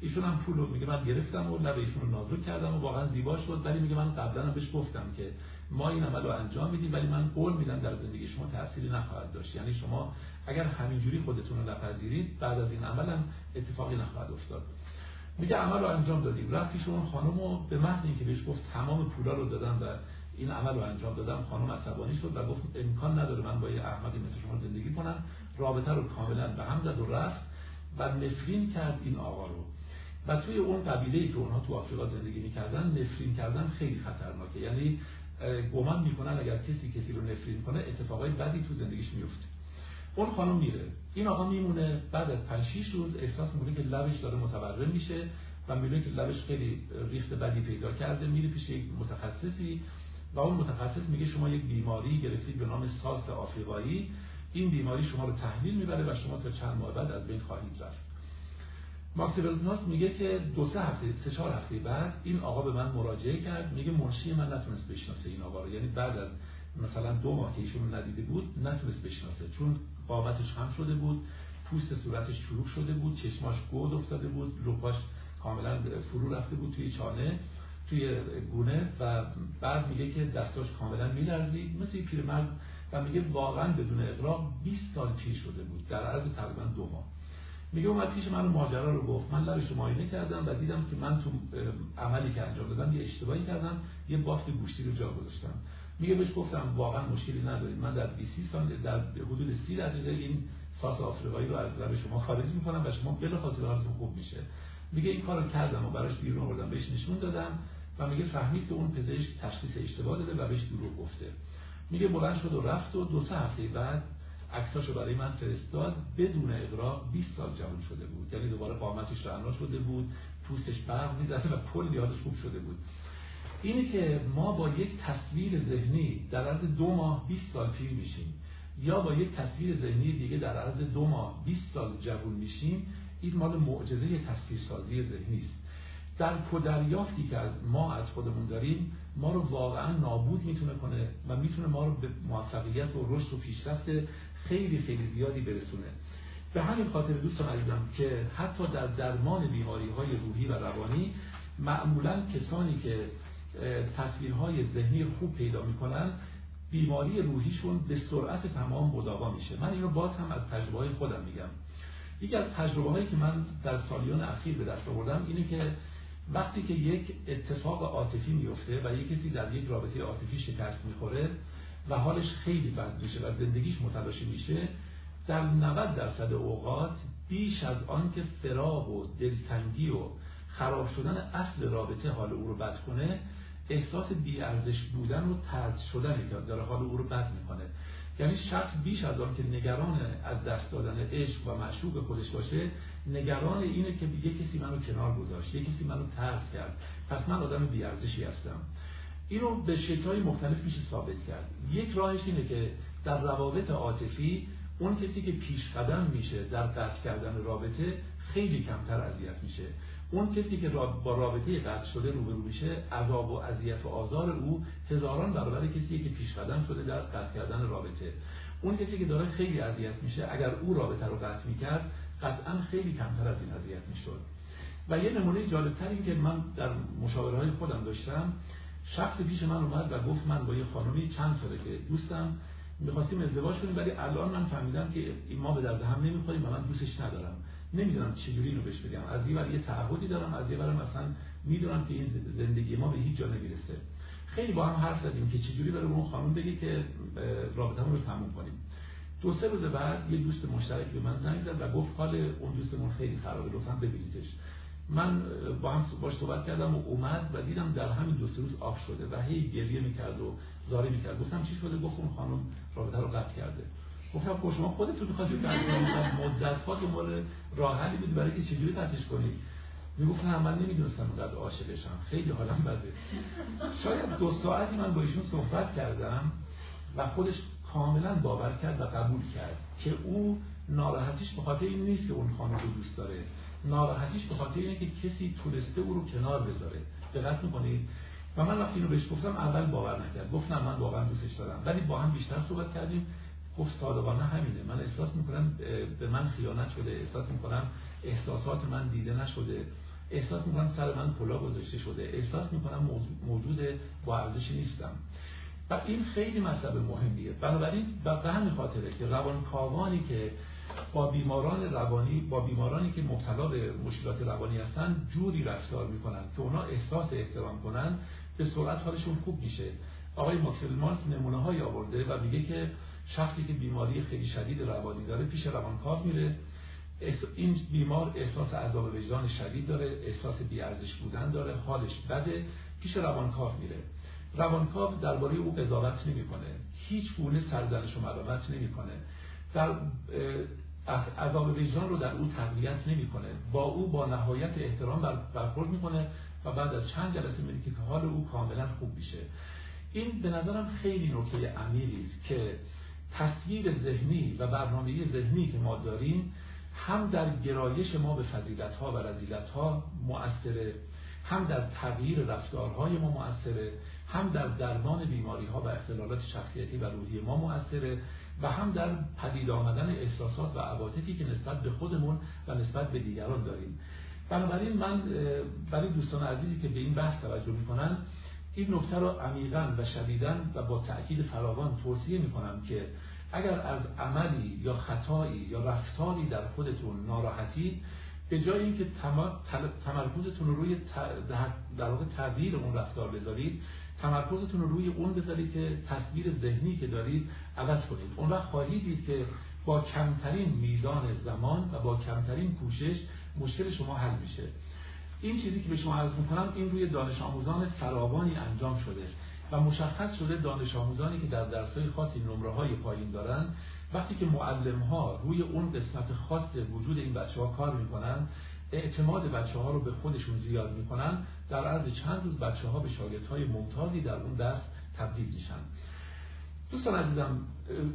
ایشون هم پول رو میگه من گرفتم و لب ایشون رو نازک کردم و واقعا زیبا شد، ولی میگه من قبلا هم بهش گفتم که ما این عمل رو انجام میدیم، ولی من قول میدم در زندگی شما تأثیری نخواهد داشت. یعنی شما اگر همینجوری خودتون رو نپذیرید، بعد از این عمل هم اتفاقی نخواهد افتاد. میگه عمل رو انجام دادیم، رفتیش اون خانم رو به محض اینکه بهش گفت تمام پولا رو دادم و این عمل رو انجام دادم، خانم عصبانی شد و گفت امکان نداره من با یه احمقی مثل شما زندگی کنم. رابطه رو کاملا به هم زد و رفت و نفرین کرد این آقا رو. و توی اون قبیله‌ای که اونها تو آفریقا زندگی می‌کردن، نفرین کردن خیلی خطرناکه. یعنی گمان می‌کنن اگر کسی کسی رو نفرین کنه، اتفاقای بدی تو زندگیش میفته. اون خانم میره، این آقا میمونه. بعد از پنج شش روز احساس می‌کنه که لبش داره متورم میشه و می‌بینه که لبش خیلی ریخت بدی پیدا کرده. میره پیش یک متخصصی و اون متخصص میگه شما یک بیماری گرفتید به نام ساس آفریقایی، این بیماری شما رو تحویل میبره و شما تا چند ماه بعد از بین خواهید رفت. ماکسیمیل مارک میگه که دو سه هفته سه چهار هفته بعد این آقا به من مراجعه کرد. میگه منشی من نتونست بشناسه این آقا رو، یعنی بعد از مثلا دو ماه که ایشون رو ندیده بود نتونست بشناسه، چون قامتش خم شده بود، پوست صورتش چروک شده بود، چشماش گود افتاده بود، لپاش کاملا فرو رفته بود توی چانه، توی گونه، و بعد میگه که دستاش کاملا میلرزید مثل پیرمرد. و میگه واقعا بدون اغراق بیست سال پیش شده بود در عرض تقریبا دو ماه. میگه اومد پیش من و ماجرا رو گفت. من لبش رو معاینه کردم و دیدم که من تو عملی که انجام دادم یه اشتباهی کردم، یه بافت گوشتی رو جا گذاشتم. میگه بهش گفتم واقعا مشکلی ندارید، من در بیست سال در حدود سی دقیقه این ساس آفریقایی رو از لب شما خارج میکنم و شما بلا خاطر حالتون خوب میشه. میگه این کارو کردم و براش بیرون آوردم، بهش نشون دادم و میگه فهمید که اون پزشک تشخیص اشتباه داده و بهش دروغ گفته. میگه بلند شد و رفت و دو سه هفته بعد عکساشو برای من فرستاد. بدون اغراق بیست سال جوان شده بود، یعنی دوباره قامتش رعنا شده بود، پوستش برق می‌زد و کلی حالش خوب شده بود. اینه که ما با یک تصویر ذهنی در عرض دو ماه بیست سال پیر میشیم، یا با یک تصویر ذهنی دیگه در عرض دو ماه بیست سال جوان میشیم. این مال معجزه تصویرسازی ذهنی است. در کدریافتی که از ما از خودمون داریم، ما رو واقعا نابود میتونه کنه و میتونه ما رو به موفقیت و رشد و پیشرفت خیلی خیلی زیادی برسونه. به همین خاطر دوستان عزیزم که حتی در درمان بیماری‌های روحی و روانی، معمولا کسانی که تصویرهای ذهنی خوب پیدا میکنن، بیماری روحیشون به سرعت تمام مداوا میشه. من اینو باز هم از تجربه خودم میگم. یکی از تجربه‌هایی که من در سالیان اخیر به دست آوردم اینه که وقتی که یک اتفاق عاطفی میفته و یک کسی در یک رابطه عاطفی شکست میخوره و حالش خیلی بد میشه و زندگیش متلاشی میشه، در نود درصد اوقات بیش از آن که فراق و دلتنگی و خراب شدن اصل رابطه حال او رو بد کنه، احساس بی‌ارزش بودن و طرد شدن که داره حال او رو بد میکنه. یعنی شخص بیش از آن که نگران از دست دادن عشق و معشوق خودش باشه، نگران اینه که یه کسی منو کنار گذاشت، یه کسی منو طرد کرد، پس من آدم بی‌ارزشی هستم. اینو به شکل‌های مختلف میشه ثابت کرد. یک راهش اینه که در روابط عاطفی اون کسی که پیش قدم میشه در قطع کردن رابطه، خیلی کمتر اذیت میشه. اون کسی که با رابطه قطع شده روبرو میشه، عذاب و اذیت و آزار او هزاران برابر کسیه که پیش قدم شده در قطع کردن رابطه. اون کسی که داره خیلی اذیت میشه، اگر او رابطه رو قطع میکرد، قطعا خیلی کمتر از این اذیت میشد. و یه نمونه جالبتر این که من در مشاورهای خودم داشتم، شخص پیش من اومد و گفت من با یه خانمی چند ساله که دوستم، می‌خواستیم ازدواج کنیم، ولی الان من فهمیدم که ما به درد هم نمی‌خوریم و من دوستش ندارم. نمیدونم چجوری اینو بهش بگم. از این ور یه تعهدی دارم، از این ور مثلا میدونم که این زندگی ما به هیچ جا نمیرسه. خیلی با هم حرف زدیم که چجوری برای اون خانم بگی که رابطه‌مون رو تموم کنیم. دو سه روز بعد یه دوست مشترک به من زنگ زد و گفت حال اون دوستمون خیلی خرابه، لطفاً ببینیدش. من با هم باهاش صحبت کردم و اومد و دیدم در همین دو سه روز آب شده و هی گریه می‌کرد و زاری می‌کرد. گفتم چی شده؟ گفت اون خانم رابطه رو قطع کرده. گفتم خب شما خودتون می‌خواستید در مدت خاطر مال راه حلی بود برای که چجوری قطعش کنید. میگفت نه من نمی‌دونستم اونقدر عاشقشم، خیلی حالم بده. شاید دو ساعتی من با ایشون صحبت کردم و خودش کاملا باور کرد و قبول کرد که او ناراحتیش به خاطر این نیست که اون خانم رو دوست داره. ناراحتیش به خاطر اینه که کسی تونسته او رو کنار بذاره. دقت می‌کنید؟ و من وقتی اینو بهش گفتم اول باور نکرد. گفت نه من واقعا دوستش دارم. ولی با هم بیشتر صحبت کردیم، گفت صادقانه همینه. من احساس می‌کنم به من خیانت شده، احساس می‌کنم احساسات من دیده نشده، احساس می‌کنم سر من کلاه گذاشته شده، احساس می‌کنم موجود با ارزشی نیستم. و این خیلی مسئله مهمیه. بنابراین به همین خاطره که روانکاوانی که با بیماران روانی با بیمارانی که مبتلا به مشکلات روانی هستن جوری رفتار میکنن که اونا احساس احترام کنن، به سرعت حالشون خوب میشه. آقای ماکسیمیل مارک نمونه‌هایی آورده و میگه که شخصی که بیماری خیلی شدید روانی داره پیش روانکاو میره، این بیمار احساس عذاب وجدان شدید داره، احساس بی‌ارزش بودن داره، حالش بده، پیش روانکاو میره. روانکاو درباره او قضاوت نمیکنه، هیچ گونه سرزنش و ملامت نمیکنه، در عذاب وجدان رو در او تقویت نمیکنه، با او با نهایت احترام برخورد میکنه و بعد از چند جلسه میبینی که حال او کاملا خوب میشه. این به نظرم خیلی نکته عمیقی است که تصویر ذهنی و برنامه‌ی ذهنی که ما داریم هم در گرایش ما به فضیلت‌ها و رذیلت‌ها مؤثره، هم در تغییر رفتارهای ما مؤثره، هم در درمان بیماری‌ها و اختلالات شخصیتی و روحی ما مؤثره و هم در پدید آمدن احساسات و عواطفی که نسبت به خودمون و نسبت به دیگران داریم. بنابراین من برای دوستان عزیزی که به این بحث توجه می‌کنن، این نکته رو عمیقاً و شدیداً و با تأکید فراوان توصیه می‌کنم که اگر از عملی یا خطایی یا رفتاری در خودتون ناراحتید، به جای اینکه تمرکزتون رو روی در واقع تغییر اون رفتار بذارید، تمرکزتون رو روی اون بذارید که تصویر ذهنی که دارید عوض کنید. اون وقت خواهید دید که با کمترین میزان زمان و با کمترین کوشش مشکل شما حل میشه. این چیزی که به شما عرض می‌کنم، این روی دانش آموزان فراوانی انجام شده و مشخص شده دانش آموزانی که در درس‌های خاصی نمره‌های پایین دارن، وقتی که معلم‌ها روی اون قسمت خاص وجود این بچه‌ها کار می‌کنن، اعتماد بچه‌ها رو به خودشون زیاد می‌کنن، در عرض چند روز بچه‌ها به شاگردهای ممتازی در اون درس تبدیل میشن. دوستان عزیزم،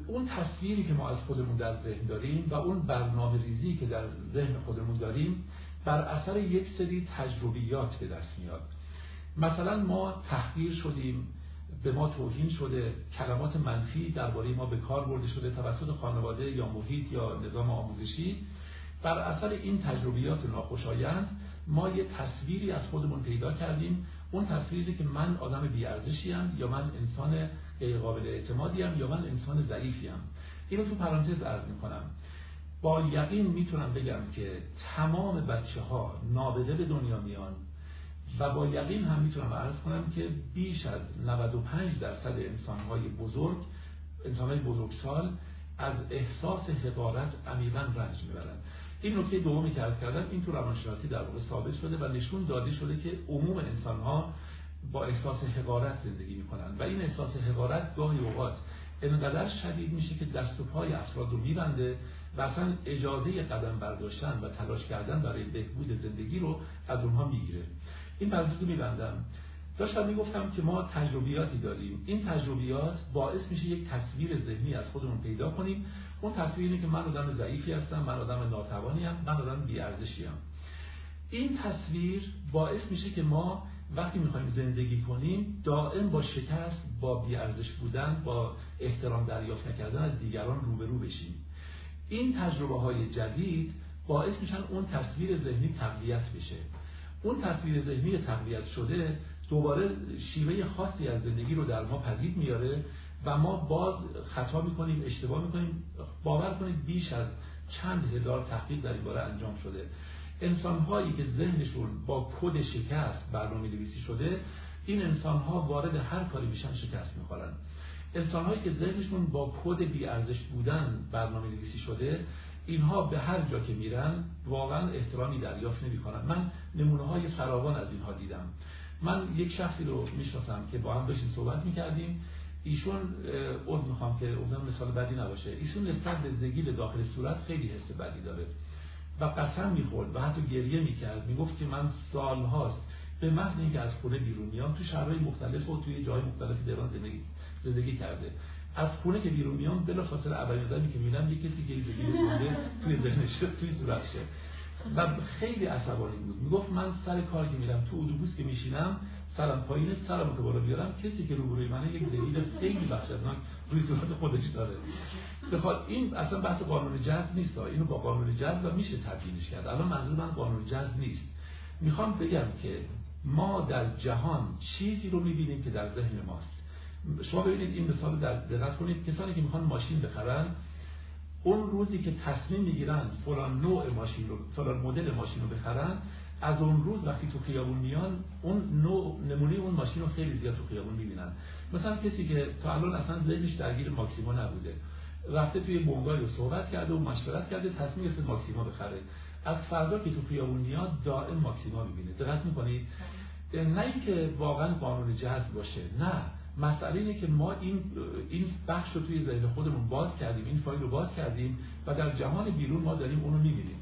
اون تصویری که ما از خودمون در ذهن داریم و اون برنامه‌ریزی که در ذهن خودمون داریم بر اثر یک سری تجربیات به دست میاد. مثلا ما تحقیر شدیم، به ما توهین شده، کلمات منفی درباره ما به کار برده شده توسط خانواده یا محیط یا نظام آموزشی. بر اثر این تجربیات ناخوشایند ما یه تصویری از خودمون پیدا کردیم، اون تصویری که من آدم بی‌ارزشی‌ام، یا من انسان غیر قابل اعتمادی‌ام، یا من انسان ضعیفی‌ام. اینو تو پرانتز عرض می‌کنم، با یقین میتونم بگم که تمام بچه‌ها نابغه به دنیا میان و با یقین هم میتونم عرض کنم که بیش از نود و پنج درصد انسان‌های بزرگ، انسان‌های بزرگسال از احساس حقارت عمیقاً رنج می‌برند. این نکته دومی که عرض کردم، این تو روانشناسی در واقع ثابت شده و نشون داده شده که عموم انسان‌ها با احساس حقارت زندگی می‌کنند و این احساس حقارت گاهی اوقات انقدر شدید میشه که دست و پای افراد رو می‌بنده و اصلا اجازه قدم برداشتن و تلاش کردن برای بهبود زندگی رو از اونها می‌گیره. این بحث رو می‌بندم. داشتم میگفتم که ما تجربیاتی داریم، این تجربیات باعث میشه یک تصویر ذهنی از خودمون پیدا کنیم. اون تصویر اینه که من آدم ضعیفی هستم، من آدم ناتوانی ام، من آدم بی‌ارزشی ام. این تصویر باعث میشه که ما وقتی میخوایم زندگی کنیم دائم با شکست، با بی‌ارزش بودن، با احترام دریافت نکردن از دیگران روبرو بشیم. این تجربه های جدید باعث میشن اون تصویر ذهنی تقویت بشه. اون تصویر ذهنی تقویت شده دوباره شیوه خاصی از زندگی رو در ما پدید میاره و ما باز خطا میکنیم، اشتباه میکنیم. باور کنید بیش از چند هزار تحقیق در این باره انجام شده. انسان‌هایی که ذهنشون با کد شکست برنامه‌نویسی شده، این انسان‌ها وارد هر کاری میشن شکست میخورن. انسان‌هایی که ذهنشون با کد بی‌ارزش بودن برنامه‌نویسی شده، اینها به هر جا که میرن واقعا احترامی دریافت نمیکنن. من نمونه‌های فراوان از اینها دیدم. من یک شخصی رو میشناسم که با هم داشتیم صحبت میکردیم، ایشون عذر میخوام که عذرم مثال بدی نباشه، ایشون نسبت به زگیل داخل صورت خیلی حس بدی داره و قسم میخورد و حتی گریه میکرد، میگفت که من سالهاست به محض اینکه از خونه بیرون میام، تو شهرهای مختلف و توی جای مختلف تهران زندگی زندگی کرده، از خونه که بیرون میام بلافاصله اولین آدمی که میبینم یه کسی که زگیل زنده توی ذهنش توی صورتشه و خیلی عصبانی بود. میگفت من سر کار که میرم، تو اتوبوس که میشینم، سرم پایینه، سرم که بالا بیارم کسی که روبروی منه یک زلیل خیلی وحشتناک روی صورت خودش داره. بخاطر این اصلا بحث قانون جذب نیست، اینو با قانون جذب میشه تبدیلش کرد. الان منظور من قانون جذب نیست، میخوام بگم که ما در جهان چیزی رو میبینیم که در ذهن ماست. شما ببینید این مثال در دقت کنید، کسانی که میخوان ماشین بخرن، اون روزی که تصمیم میگیرن فلان نوع ماشین رو، فلان مدل ماشین رو بخرن، از اون روز وقتی تو خیابون میان اون نوع نمونه اون ماشین رو خیلی زیاد تو خیابون میبینن. مثلا کسی که تا الان اصلا ذهنش درگیر ماکسیما نبوده، رفته توی بونگای رو صحبت کرده و مشورت کرده، تصمیم گرفته ماکسیما بخره، از فردا که تو خیابون میاد دائم ماکسیما میبینه. دقت میکنید؟ نه اینکه واقعا قانون جذب باشه، نه، مسئله اینه که ما این این بخش رو توی ذهن خودمون باز کردیم، این فایل رو باز کردیم و در جهان بیرون ما داریم اون رو می‌بینیم.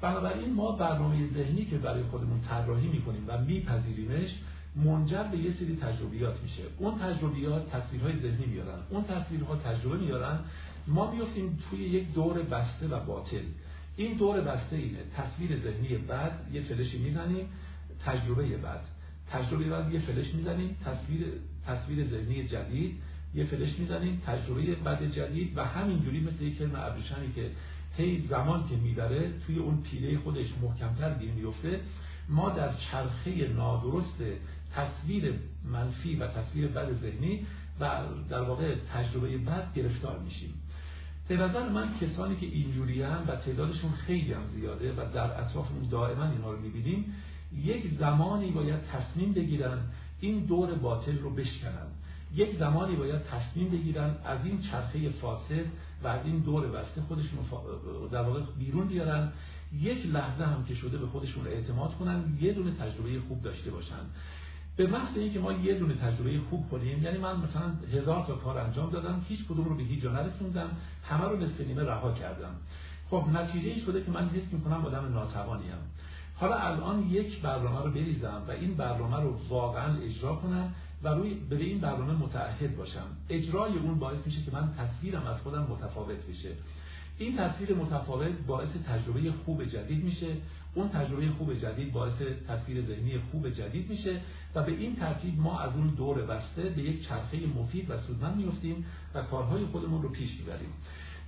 بنابراین ما برنامه ذهنی که برای خودمون طراحی می‌کنیم و می‌پذیریمش، منجر به یه سری تجربیات میشه. اون تجربیات تصویرهای ذهنی میارن، اون تصویرها تجربه میارن، ما میافتیم توی یک دور بسته و باطل. این دور بسته اینه: تصویر ذهنی بعد یه فلش می‌زنیم، تجربه بعد تجربه بعد یه فلش می‌زنیم، تصویر تصویر ذهنی جدید یه فلش می‌زنیم، تجربه بعد جدید و همینجوری مثل یک کرم ابریشمی که هی زمان که می‌بره توی اون پیله خودش محکم‌تر گیر می‌افته. ما در چرخه نادرست تصویر منفی و تصویر بد ذهنی و در واقع تجربه بد گرفتار میشیم. به نظر من کسانی که اینجوریان و تعدادشون خیلی هم زیاده و در اطرافمون دائما اینا رو می‌بینیم، یک زمانی باید تصمیم بگیرن این دور باطل رو بشکنن. یک زمانی باید تصمیم بگیرن از این چرخه فاسد و از این دور بسته خودشون در واقع بیرون بیارن، یک لحظه هم که شده به خودشون اعتماد کنن، یه دونه تجربه خوب داشته باشن. به محض اینکه ما یه دونه تجربه خوب کنیم، یعنی من مثلا هزار تا کار انجام دادم، هیچ کدوم رو به هیچ جا نرسوندم، همه رو نصف نیمه رها کردم. خب نتیجه این شده که من حس می‌کنم آدم ناتوانیم. حالا الان یک برنامه رو بریزم و این برنامه رو واقعا اجرا کنم و روی به این برنامه متعهد باشم. اجرای اون باعث میشه که من تصویرم از خودم متفاوت بشه. این تصویر متفاوت باعث تجربه خوب جدید میشه، اون تجربه خوب جدید باعث تصویر ذهنی خوب جدید میشه و به این ترتیب ما از اون دور بسته به یک چرخه مفید و سودمند میافتیم و کارهای خودمون رو پیش میبریم.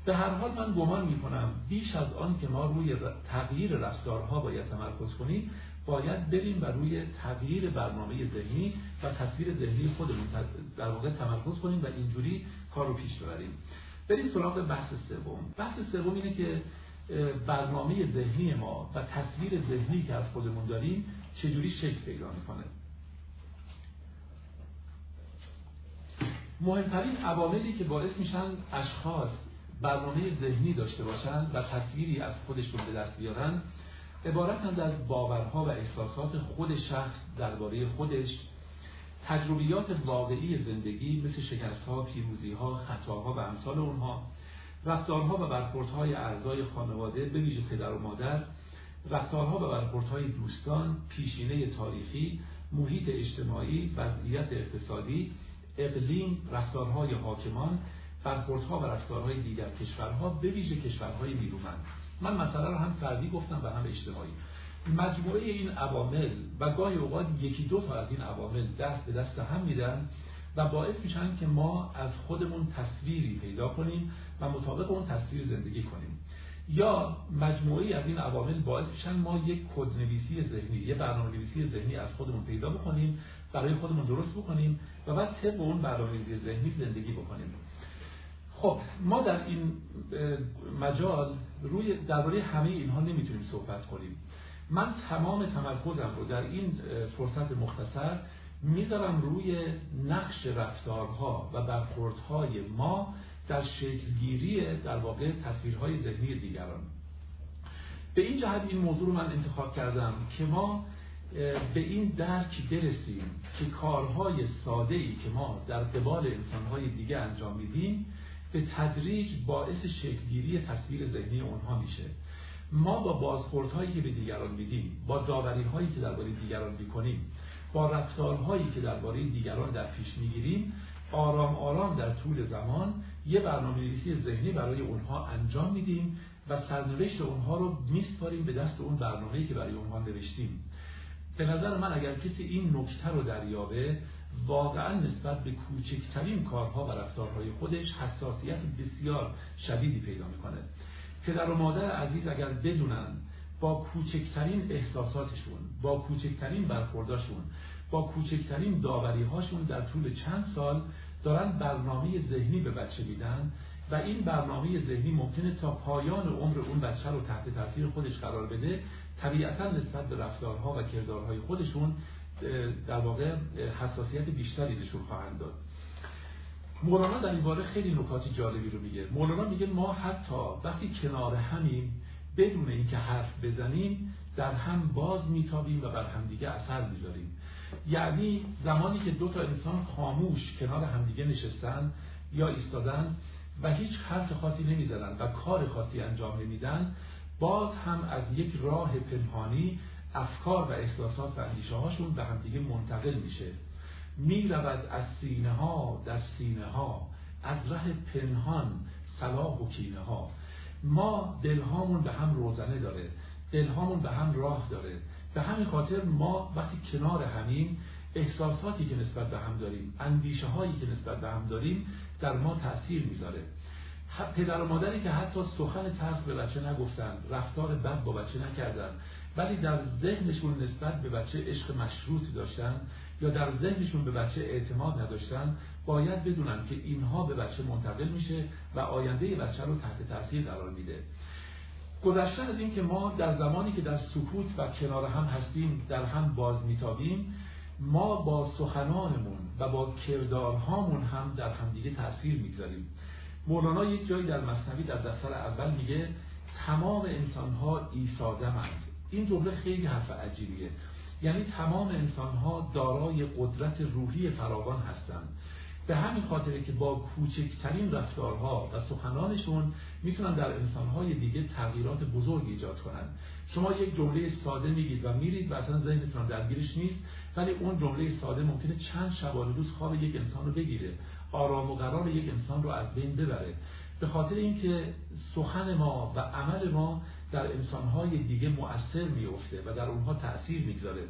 به هر حال من گمان میکنم بیش از آن که ما روی تغییر رفتارها باید تمرکز کنیم، باید بریم و روی تغییر برنامه ذهنی و تصویر ذهنی خودمون در واقع تمرکز کنیم و اینجوری کار رو پیش ببریم. بریم سراغ بحث سوم. بحث سوم اینه که برنامه ذهنی ما و تصویر ذهنی که از خودمون داریم چجوری شکل پیدا میکنه. مهمترین عواملی که باعث میشن اشخاص برنامه ذهنی داشته باشند و تصویری از خودشون به دست بیارن، عبارتند از باورها و احساسات خود شخص درباره خودش، تجربیات واقعی زندگی مثل شکست‌ها، پیروزی‌ها، خطاها و امثال اونها، رفتارها و برخوردهای اعضای خانواده به ویژه پدر و مادر، رفتارها و برخوردهای دوستان، پیشینه تاریخی، محیط اجتماعی، وضعیت اقتصادی، اقلیم، رفتارهای حاکمان، برخوردها و رفتارهای دیگر کشورها به ویژه کشورهای نیرومند. من مثلا رو هم فردی گفتم و هم اجتماعی. مجموعه این عوامل و گاهی اوقات یکی دو تا از این عوامل دست به دست هم میدن و باعث میشن که ما از خودمون تصویری پیدا کنیم و مطابق اون تصویر زندگی کنیم، یا مجموعه از این عوامل باعث میشن ما یک کدنویسی ذهنی، یک برنامه‌نویسی ذهنی از خودمون پیدا بکنیم، برای خودمون درست بکنیم و بعد طبق اون برنامه‌نویسی ذهنی زندگی بکنیم. خب ما در این مجال روی درباره همه اینها نمیتونیم صحبت کنیم. من تمام تمرکزم رو در این فرصت مختصر میذارم روی نقش رفتارها و برخوردهای ما در شکلگیری در واقع تصویرهای ذهنی دیگران. به این جهت این موضوع رو من انتخاب کردم که ما به این درک برسیم که کارهای ساده‌ای که ما در قبال انسانهای دیگه انجام میدیم به تدریج باعث شکلگیری تصویر ذهنی اونها میشه. ما با بازخوردهایی که به دیگران میدیم، با داوری‌هایی که درباره دیگران می‌کنیم، با رفتارهایی که درباره دیگران در پیش می‌گیریم، آرام آرام در طول زمان یه برنامه‌ریزی ذهنی برای اونها انجام میدیم و سرنوشت اونها رو میسپاریم به دست اون برنامه‌ای که برای اونها نوشتیم. به نظر من اگر کسی این نکته رو دریابه، واقعا نسبت به کوچکترین کارها و رفتارهای خودش حساسیت بسیار شدیدی پیدا می‌کنه. پدر و مادر عزیز اگر بدونن با کوچکترین احساساتشون، با کوچکترین برخورداشون، با کوچکترین داوریهاشون در طول چند سال دارن برنامه ذهنی به بچه میدن و این برنامه ذهنی ممکنه تا پایان عمر اون بچه رو تحت تاثیر خودش قرار بده، طبیعتاً نسبت به رفتارها و کردارهای خودشون در واقع حساسیت بیشتری بهشون خواهند داد. مولانا در این باره خیلی نکات جالبی رو میگه. مولانا میگه ما حتی وقتی کنار همیم، بدون اینکه حرف بزنیم، در هم باز میتابیم و بر همدیگه اثر میذاریم. یعنی زمانی که دو تا انسان خاموش کنار همدیگه نشستن یا ایستادن و هیچ حرف خاصی نمیزنن و کار خاصی انجام نمیدن، باز هم از یک راه پنهانی افکار و احساسات و اندیشه هاشون به همدیگه منتقل میشه. می رود از سینه ها در سینه ها، از ره پنهان صلاح و کینه ها. ما دلهامون به هم روزنه داره، دلهامون به هم راه داره. به همین خاطر ما وقتی کنار همیم، احساساتی که نسبت به هم داریم، اندیشه هایی که نسبت به هم داریم در ما تأثیر میذاره. پدر و مادری که حتی سخن تلخ به بچه نگفتن، رفتار بد با بچه نکردن، ولی در ذهنشون نسبت به بچه عشق مشروط داشتن یا در ذهنشون به بچه اعتماد نداشتن، باید بدونن که اینها به بچه منتقل میشه و آینده بچه رو تحت تاثیر قرار میده. گذشته از این که ما در زمانی که در سکوت و کنار هم هستیم در هم باز میتابیم، ما با سخنانمون و با کردارهامون هم در همدیگه تاثیر میگذاریم. مولانا یک جایی در مثنوی در دفتر اول میگه تمام انسانها عیسی آدم‌اند. این جمله خیلی حرف عجیبیه. یعنی تمام انسان‌ها دارای قدرت روحی فراوان هستند. به همین خاطره که با کوچکترین رفتارها و سخنانشون میتونن در انسانهای دیگه تغییرات بزرگ ایجاد کنن. شما یک جمله ساده میگید و میرید و اصلا ذهنتون درگیرش نیست، ولی اون جمله ساده ممکنه چند شبانه روز خواب یک انسان رو بگیره، آرام و قرار یک انسان رو از بین ببره، به خاطر اینکه سخن ما و عمل ما در انسانهای دیگه مؤثر میفته و در اونها تأثیر میگذاره.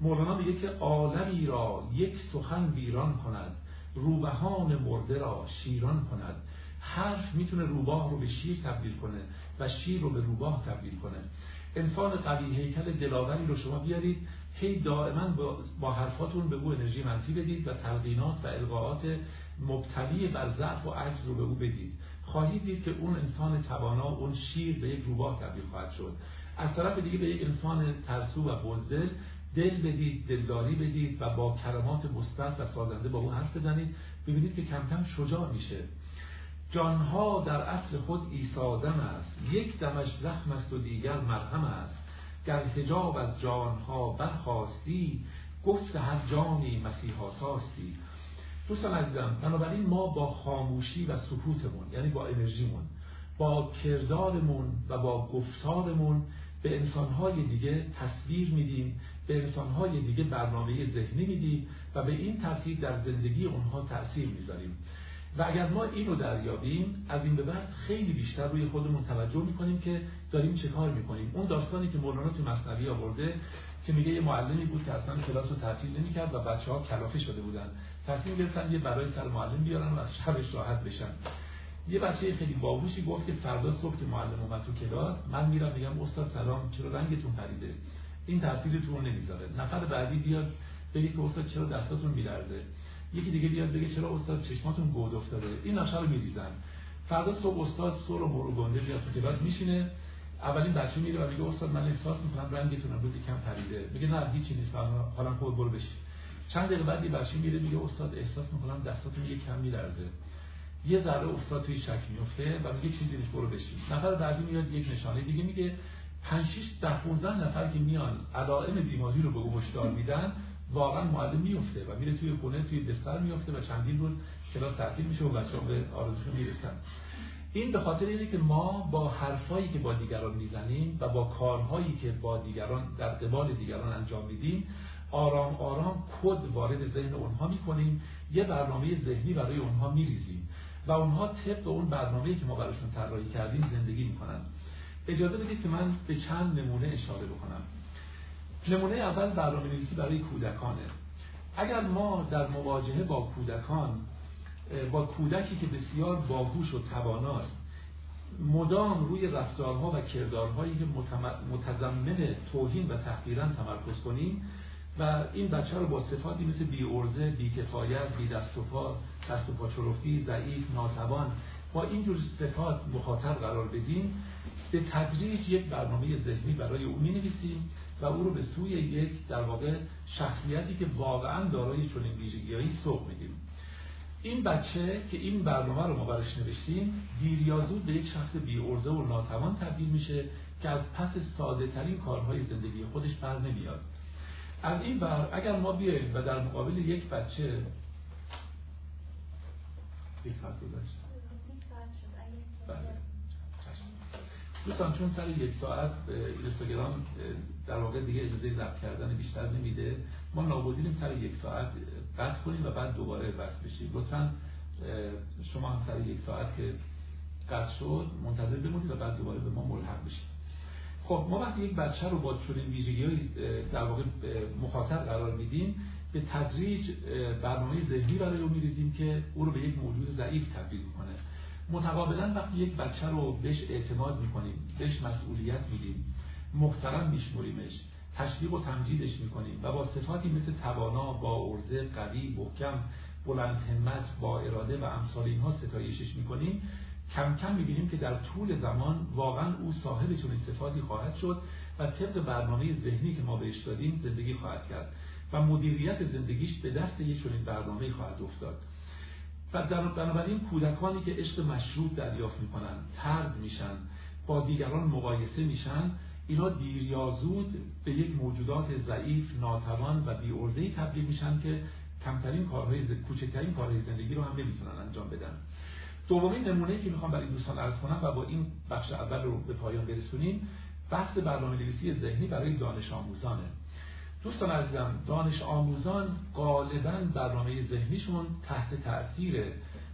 مولانا میگه که عالمی را یک سخن ویران کند، روبهان مرده را شیران کند. حرف میتونه روباه رو به شیر تبدیل کنه و شیر رو به روباه تبدیل کنه. انسان قوی هیکل دلاوری رو شما بیارید، هی دائما با حرفاتون به او انرژی منفی بدید و تلقینات و القاعات مبتلی بر ضعف و عجز رو به او بدید، خواهید دید که اون انسان توانا، اون شیر، به یک روباه تبدیل خواهد شد. از طرف دیگه به یک انسان ترسو و بزدل دل بدید، دلداری بدید و با کلمات مثبت و سازنده با او حرف بزنید، ببینید که کم کم شجاع میشه. جانها در اصل خود ایسادم است، یک دمش زخم است و دیگر مرهم است. گر حجاب از جانها برخاستی، گفت هر جانی مسیحا ساستی. دوستان عزیزم، بنابراین ما با خاموشی و سکوتمون، یعنی با انرژیمون، با کردارمون و با گفتارمون به انسانهای دیگه تصویر میدیم، به انسانهای دیگه برنامه ذهنی میدیم و به این ترتیب در زندگی اونها تأثیر میذاریم. و اگر ما اینو دریابیم، از این به بعد خیلی بیشتر روی خودمون توجه میکنیم که داریم چه کار میکنیم. اون داستانی که مولانا تو مثنوی آورده که میگه یه معلمی بود که اصلا کلاس رو تعطیل نمیکرد و بچه‌ها کلافه شده بودن، تصمیم گرفتن یه برای سر معلم بیارن و از شبش راحت بشن. یه بچه خیلی باهوشی گفت که فردا صبح که معلم اومد تو کلاس، من میرم میگم استاد سلام، چرا رنگتون پریده؟ این تاثیرتون نمیذاره. نفر بعدی بیاد بگه که استاد چرا دستاتون میلرزه؟ یکی دیگه بیاد بگه چرا استاد چشماتون گود افتاده؟ این نقشه رو میریزن. فردا صبح استاد سر و مروگنده بیاد تو کلاس میشینه، اولین بچه میره و میگه استاد من احساس میکنم رنگتون امروز یکم پریده. میگه نه هیچی نیست، حالا خوب برو بشین. چند دقیقه بعد بچه میره میگه استاد احساس میکنم دستاتون یکم میلرزه. یه ذره استاد توی شک میفته و میگه چیزی نیست، برو بشین. نفر بعدی میاد یک نشانه دیگه میگه. پنج شش ده پانزده نفر که میان علائم بیماری رو به او هشدار میدن، واقعا معلم میفته و میره توی خونه، توی بستر میفته و چندین روز کلاس تعطیل میشه و بچه‌ها به آرزوش میرسن. این به خاطر اینه که ما با حرفایی که با دیگران میزنیم و با کارهایی که با دیگران در قبال دیگران انجام میدیم، آرام آرام کد وارد ذهن اونها میکنیم، یه برنامه ذهنی برای اونها میریزیم و اونها طبق اون برنامه‌ای که ما براشون طراحی کردیم زندگی میکنن. اجازه بدید که من به چند نمونه اشاره بکنم. نمونه اول برنامه‌نویسی برای کودکانه. اگر ما در مواجهه با کودکان، با کودکی که بسیار باهوش و تواناست، مدام روی رفتارها و کردارهایی که متضمن توهین و تحقیرن تمرکز کنیم و این بچه رو با صفاتی مثل بی ارزه، بی کفایت، بی دست و پا، دست و پا چرفتی، ضعیف، ناتوان، با اینجور صفات مخاطب قرار بدیم، به تدریج یک برنامه ذهنی برای او می‌نویسیم و او رو به سوی یک در واقع شخصیتی که واقعاً دارای چنین ویژگی‌هایی سوق میدیم. این بچه که این برنامه رو ما براش نوشتیم، دیر یا زود به یک شخص بی‌عرضه و ناتوان تبدیل میشه که از پس ساده‌ترین کارهای زندگی خودش بر نمیاد. از این ور اگر ما بیایم و در مقابل یک بچه یک ساعت گذشت. دوستان چون سر یک ساعت اینستاگرام در واقع دیگه اجازه ضبط کردن بیشتر نمیده، ما ناگزیریم سر یک ساعت قطع کنیم و بعد دوباره بس بشیم. لطفاً شما هم سر یک ساعت که قطع شد منتظر بمونید و بعد دوباره به ما ملحق بشید. خب ما وقتی یک بچه رو با چنین ویژگی‌هایی در واقع مخاطب قرار میدیم، به تدریج برنامه ذهنی برای او می‌ریزیم که او رو به یک موجود ضعیف تبدیل می‌کنه. متقابلا وقتی یک بچه رو بهش اعتماد میکنیم، بهش مسئولیت میدیم، محترم میشموریمش، تشویق و تمجیدش میکنیم و با صفاتی مثل توانا، با عرضه، قوی، محکم، بلند همت، با اراده و امثال اینها ستایشش میکنیم، کم کم میبینیم که در طول زمان واقعا او صاحب چنین صفاتی خواهد شد و طبق برنامه ذهنی که ما بهش دادیم زندگی خواهد کرد و مدیریت زندگیش به دست یک چنین برنامه‌ای خواهد افتاد. و بنابراین کودکانی که عشق مشروط دریافت میکنن، طرد میشن، با دیگران مقایسه میشن، اینا دیر یا زود به یک موجودات ضعیف، ناتوان و بی‌عرضه‌ای تبدیل میشن که کمترین کارهای ز... کوچکترین کارهای زندگی رو هم نمیتونن انجام بدن. دومین نمونه‌ای که میخوام برای دوستان عرض کنم و با این بخش اول رو به پایان برسونیم، بحث برنامه‌نویسی ذهنی برای دانش آموزانه. دوستان عزیزم، دانش آموزان غالباً برنامه ذهنیشون تحت تأثیر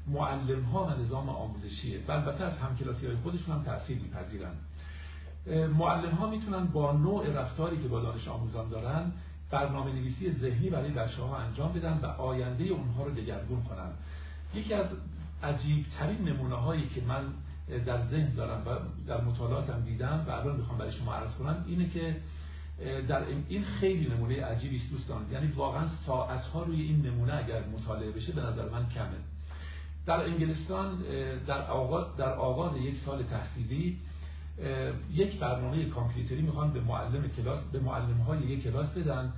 معلم‌ها و نظام آموزشیه، البته از همکلاسی‌های خودشون هم تأثیر می‌پذیرن. معلم‌ها میتونن با نوع رفتاری که با دانش آموزان دارن برنامه‌نویسی ذهنی برای بچه‌ها انجام بدن و آینده اونها رو دگرگون کنن. یکی از عجیب‌ترین نمونه‌هایی که من در ذهن دارم و در مطالعاتم دیدم و الان می‌خوام برای شما عرض کنم اینه که در این خیلی نمونه عجیبی است دوستان، یعنی واقعاً ساعت‌ها روی این نمونه اگر مطالعه بشه به نظر من کمه. در انگلستان در آغاز در آغاز یک سال تحصیلی یک برنامه کامپیوتری میخوان به معلم کلاس به معلم‌های یک کلاس بدن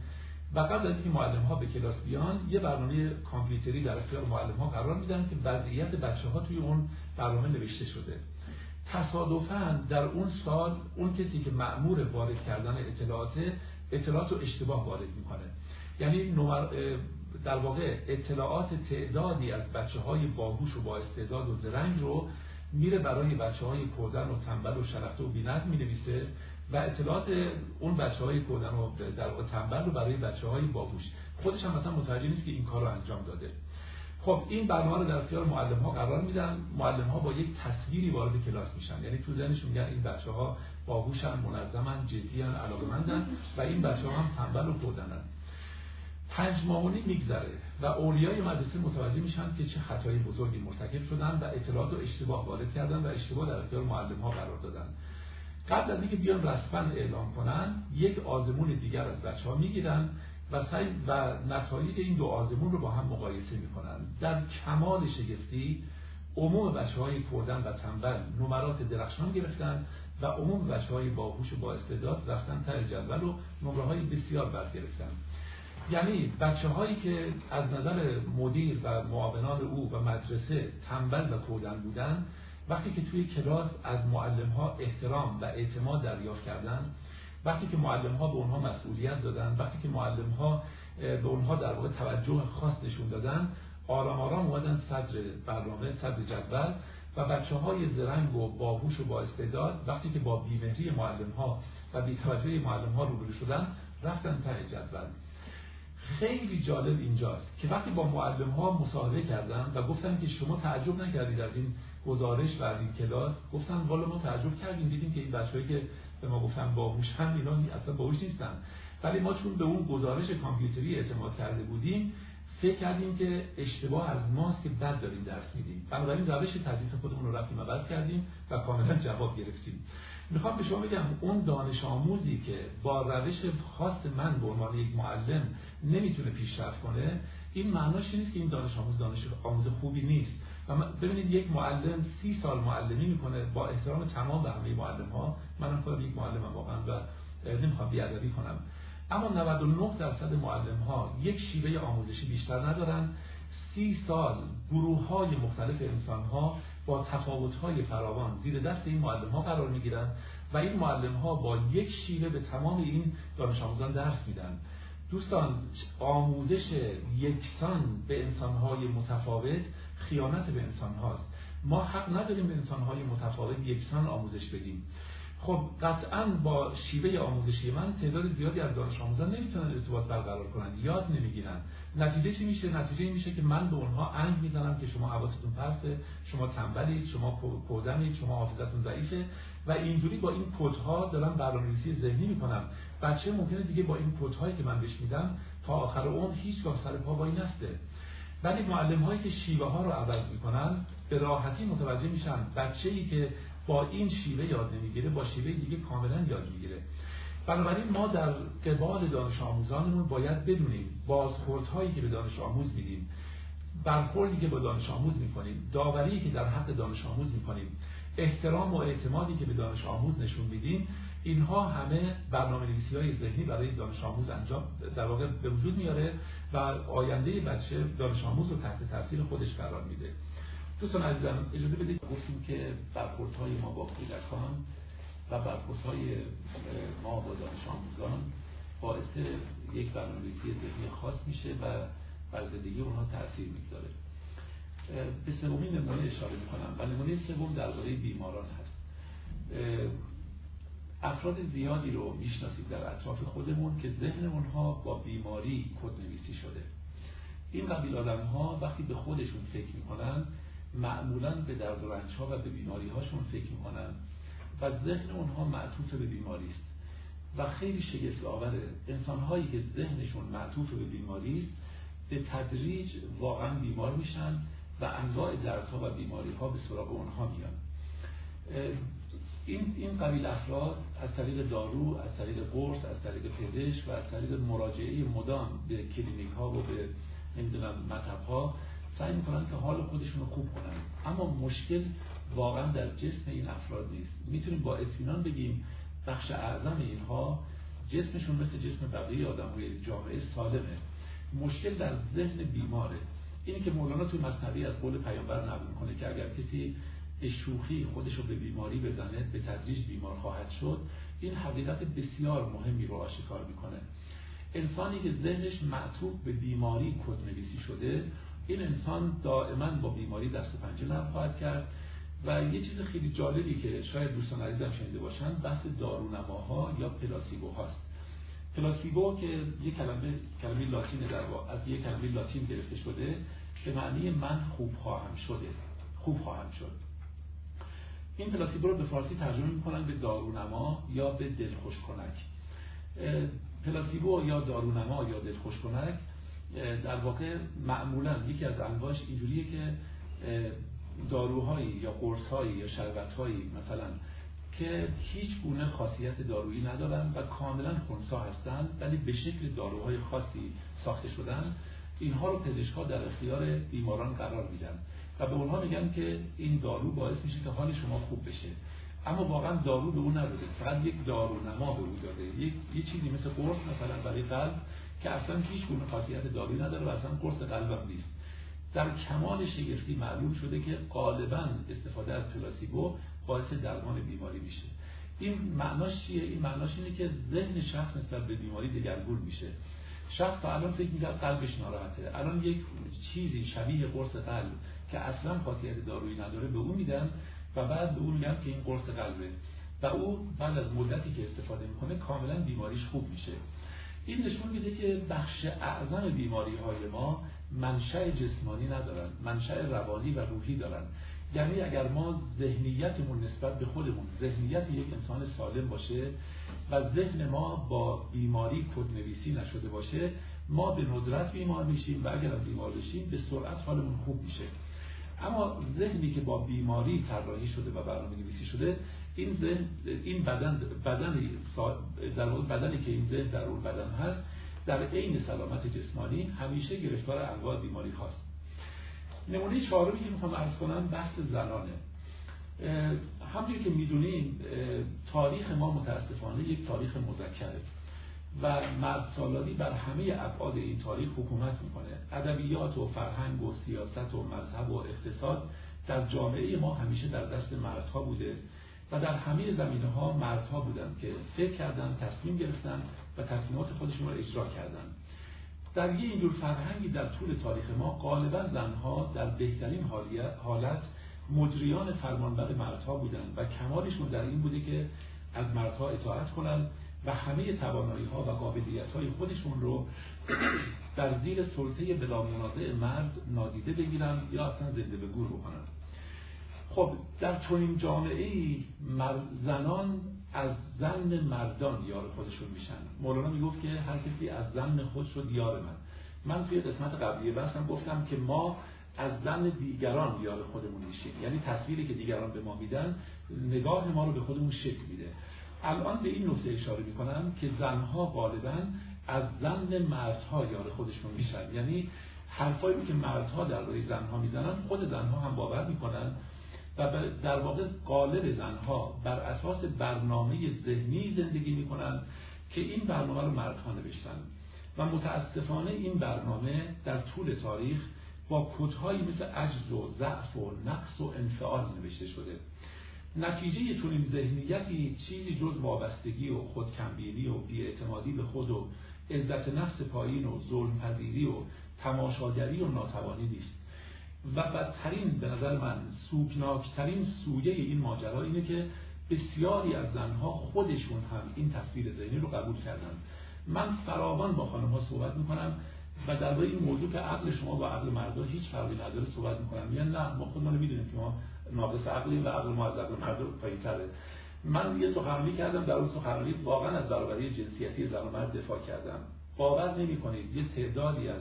و قبل از اینکه معلم‌ها به کلاس بیان یه برنامه کامپیوتری در اختیار معلم‌ها قرار میدن که وضعیت بچه‌ها توی اون برنامه نوشته شده. تصادفاً در اون سال اون کسی که مأمور وارد کردن اطلاعات اطلاعات رو اشتباه وارد میکنه، یعنی در واقع اطلاعات تعدادی از بچه‌های باهوش و با استعداد و زرنگ رو میره برای بچه‌های کودن و تنبل و شلخته و بی‌نظم می‌نویسه و اطلاعات اون بچه‌های کودن و در تنبل رو برای بچه‌های باهوش. خودش هم مثلا متوجه نیست که این کار رو انجام داده. خب این برنامه رو در اختیار معلم‌ها قرار میدن، معلم‌ها با یک تصویری وارد کلاس میشن، یعنی تو ذهنشون میگن این بچه‌ها باهوشن، منظمن، جدیان، علاقه‌مندن و این بچه‌ها هم تنبل و کودنن. پنج ماهونی میگذره و اولیای مدرسه متوجه میشن که چه خطای بزرگی مرتکب شدن و اطلاعات رو اشتباه وارد کردن و اشتباه در اختیار معلم‌ها قرار دادن. قبل از اینکه بیان رسما اعلام کنن، یک آزمون دیگر از بچه‌ها میگیرن و سعی و نتایج این دو آزمون رو با هم مقایسه میکنن. در کمال شگفتی عموم بچه‌های کودن و تنبل نمرات درخشان گرفتن و عموم بچه‌های باهوش و با استعداد رفتن ته جدول و نمره‌های بسیار بد گرفتن. یعنی بچه‌هایی که از نظر مدیر و معاونان او و مدرسه تنبل و کودن بودن، وقتی که توی کلاس از معلم‌ها احترام و اعتماد دریافت کردن، وقتی که معلم‌ها به اونها مسئولیت دادن، وقتی که معلم‌ها به اونها در واقع توجه خاص نشون دادن، آرام آرام اومدن صدر برنامه، صدر جدول و بچه‌های زرنگ و باهوش و با استعداد وقتی که با بی‌مهری معلم‌ها و بی‌توجهی معلم‌ها روبرو شدن، رفتن ته جدول. خیلی جالب اینجاست که وقتی با معلم ها مصاحبه کردم و گفتم که شما تعجب نکردید از این گزارش و از این کلاس، گفتن والا ما تعجب کردیم، دیدیم که این بچه‌هایی که به ما گفتن باهوشن اینا اصلا باهوش نیستن، ولی ما چون به اون گزارش کامپیوتری اعتماد کرده بودیم فکر کردیم که اشتباه از ماست که بد داریم درس میدیم، بنابراین روش تدریس خودمون رو رفتیم عوض کردیم و کاملا جواب گرفتیم. میخوام به شما بگم اون دانش آموزی که با روش خاص من به عنوان یک معلم نمیتونه پیشرفت کنه، این معناش نیست که این دانش آموز دانش آموز خوبی نیست. و ببینید یک معلم سی سال معلمی میکنه با احترام تمام به همه معلم‌ها، منم خودم یک معلمم واقعا و نمیخوام بی‌ادبی کنم، اما نود و نه درصد معلم‌ها یک شیوه آموزشی بیشتر ندارن. سی سال گروه‌های مختلف انسان‌ها با تفاوت‌های فراوان زیر دست این معلم‌ها قرار می‌گیرن و این معلم‌ها با یک شیوه به تمام این دانش آموزان درس میدن. دوستان، آموزش یکسان به انسان‌های متفاوت خیانت به انسان‌هاست. ما حق نداریم به انسان‌های متفاوت یکسان آموزش بدیم. خب قطعاً با شیوه آموزشی من تعداد زیادی از دانش آموزان نمیتونن ارتباط برقرار کنن، یاد نمیگیرن. نتیجه چی میشه؟ نتیجه این میشه که من به اونها انگ میزنم که شما حواستون پرته، شما تنبلید، شما کودنید، شما حافظتون ضعیفه و اینجوری با این کدها دارم برنامه‌ریزی ذهنی میکنم. بچه ممکنه دیگه با این کدهایی که من بهش میدم تا آخر عمر هیچگاه سر پا وای نسته. ولی معلم‌هایی که شیوه ها رو عوض میکنن به راحتی متوجه میشن بچه‌ای که با این شیوه یاد نمیگیره با شیوه دیگه کاملا یاد میگیره. بنابراین ما در قبال دانش آموزانمون باید بدونیم بازخوردهایی که به دانش آموز میدیم، برخوردی که با دانش آموز میکنیم، داوری که در حق دانش آموز میکنیم، احترام و اعتمادی که به دانش آموز نشون میدیم، اینها همه برنامه‌نویسی‌های ذهنی برای دانش آموز انجام در واقع به وجود میاره و آینده بچه دانش آموز رو تحت تاثیر خودش قرار میده. دوستان عزیزم، اجازه بدید گفتیم که برخوردهای ما با کودکان و برخوردهای ما با دانش آموزان باعث یک برنامه‌ریزی ذهنی خاص میشه و بر زندگی اونها تأثیر میگذاره. به سومین نمونه اشاره میکنم و نمونه سوم درباره بیماران هست. افراد زیادی رو میشناسید در اطراف خودمون که ذهن اونها با بیماری کدنویسی شده. این قبیل آدم ها وقتی به خودشون فکر میکنن معمولاً به درد و رنج ها و به بیماری هاشون فکر میکنن و ذهن اونها معطوف به بیماری است و خیلی شگفت آوره. انسان هایی که ذهنشون معطوف به بیماری است به تدریج واقعاً بیمار میشن و انواع دردها و بیماری ها به سراغ اونها میان. این این قبیل افراد از طریق دارو، از طریق قرص، از طریق پزشک و از طریق مراجعه مدام به کلینیک ها و به نمیدونم مطب ها سعی میکنن که حال خودشون رو خوب کنن. اما مشکل واقعا در جسم این افراد نیست. میتونیم با اطمینان بگیم بخش اعظم اینها جسمشون مثل جسم بقیه آدمهای جامعه سالمه. مشکل در ذهن بیماره. اینی که مولانا توی مثنوی از قول پیامبر نقل میکنه که اگر کسی شوخی خودش رو به بیماری بزنه به تدریج بیمار خواهد شد، این حقیقت بسیار مهمی رو آشکار میکنه. انسانی که ذهنش معطوف به بیماری کدنویسی شده، این انسان دائما با بیماری دست و پنجه نرم خواهد کرد. و یه چیز خیلی جالبی که شاید دوستان عزیزم شنیده باشن بحث دارونماها یا پلاسیبو هاست. پلاسیبو که یک کلمه کلمه لاتینه در واقع از یک کلمه لاتین گرفته شده به معنی من خوب خواهم شده، خوب خواهم شد. این پلاسیبو رو به فارسی ترجمه می‌کنن به دارونما یا به دلخوش کنک. پلاسیبو یا دارونما یا دلخوش کنک در واقع معمولاً یکی از انواعش اینجوریه که داروهایی یا قرص‌هایی یا شربت‌هایی مثلا که هیچ گونه خاصیت دارویی ندارن و کاملاً خنثی هستن ولی به شکل داروهای خاصی ساخته شدن، اینها رو پزشک‌ها در اختیار بیماران قرار میدن و به اونها میگن که این دارو باعث میشه که حال شما خوب بشه. اما واقعا دارو به اون نداده، فقط یک دارونما به اون داده، یک یه چیزی مثل قرص مثلا برای قلب که اصلا هیچ گونه خاصیت دارویی نداره و اصلا قرص قلبم نیست. در کمال شگفتی معلوم شده که غالبا استفاده از پلاسیبو باعث درمان بیماری میشه. این معناش چیه؟ این معناش اینه که ذهن شخص نسبت به بیماری دگرگون میشه. شخص تا الان فکر می‌کرد قلبش ناراحته، الان یک چیزی شبیه قرص قلب که اصلا خاصیت دارویی نداره به اون میدن و بعد به اون میگن که این قرص قلبه و او بعد از مدتی که استفاده میکنه کاملا بیماریش خوب میشه. این نشون میده که بخش اعظم بیماری‌های ما منشأ جسمانی ندارن، منشأ روانی و روحی دارن. یعنی اگر ما ذهنیتمون نسبت به خودمون ذهنیت یک انسان سالم باشه و ذهن ما با بیماری کدنویسی نشده باشه، ما به ندرت بیمار میشیم و اگر بیمار بشیم به سرعت حالمون خوب میشه. اما ذهنی که با بیماری طراحی شده و برنامه‌نویسی شده، این ذهن این بدن بدنی در واقع بدنی که این ذهن در اون بدن هست در عین سلامت جسمانی همیشه گرفتار انواع بیماری هاست. نمونه چهارمی که میخوام عرض کنم بحث زنانه. همونطور که میدونیم تاریخ ما متاسفانه یک تاریخ مذکره و مردسالاری بر همه ابعاد این تاریخ حکومت میکنه. ادبیات و فرهنگ و سیاست و مذهب و اقتصاد در جامعه ما همیشه در دست مردها بوده و در همه زمینه‌ها مردها بودند که فکر کردن، تصمیم گرفتن و تصمیمات خودشون رو اجرا کردن. در یه اینجور فرهنگی در طول تاریخ ما غالبا زنها در بهترین حالت مجریان فرمانبر مردها بودند و کمالشون در این بوده که از مردها اطاعت کنند و همه توانایی‌ها و قابلیت‌های خودشون رو در زیر سلطه بلا منازع مرد نادیده بگیرن یا اصلا زنده به گور بکنن. خب در چنین جامعه‌ای زنان از زن مردان یار خودشون میشن. مولانا میگفت که هر کسی از زن خود شد یار من. من توی قسمت قبلی بحثم گفتم که ما از زن دیگران یار خودمون میشیم. یعنی تصویری که دیگران به ما میدن نگاه ما رو به خودمون شکل میده. الان به این نکته اشاره میکنم که زنها غالبا از زن مردها یار خودشون میشن. یعنی حرفایی که مردها درباره زنها میزنن خود زنها هم باور میکنن و در واقع غالب زنها بر اساس برنامه ذهنی زندگی میکنن که این برنامه رو مردها نوشتن و متاسفانه این برنامه در طول تاریخ با کدهایی مثل عجز و ضعف و نقص و انفعال نوشته شده. نتیجه چنین ذهنیتی چیزی جز وابستگی و خودکمبینی و بی‌اعتمادی به خود و عزت نفس پایین و ظلم‌پذیری و تماشاگری و ناتوانی نیست. و بدترین به نظر من سوگناکترین سویه این ماجرا اینه که بسیاری از زنها خودشون هم این تصویر ذهنی رو قبول کردن. من فراوان با خانم‌ها صحبت می‌کنم و در باره این موضوع که عقل شما با عقل مردا هیچ فرقی نداره صحبت می‌کنم، میگن نه ما خودمون می‌دونیم که ما ناقص عقلیم و عقل ما از عقل مردا پایین‌تره. من یه سخنرانی کردم، در اون سخنرانی واقعا از برابری جنسیتی زن و مرد دفاع کردم. باور نمی‌کنید یه تعدادی از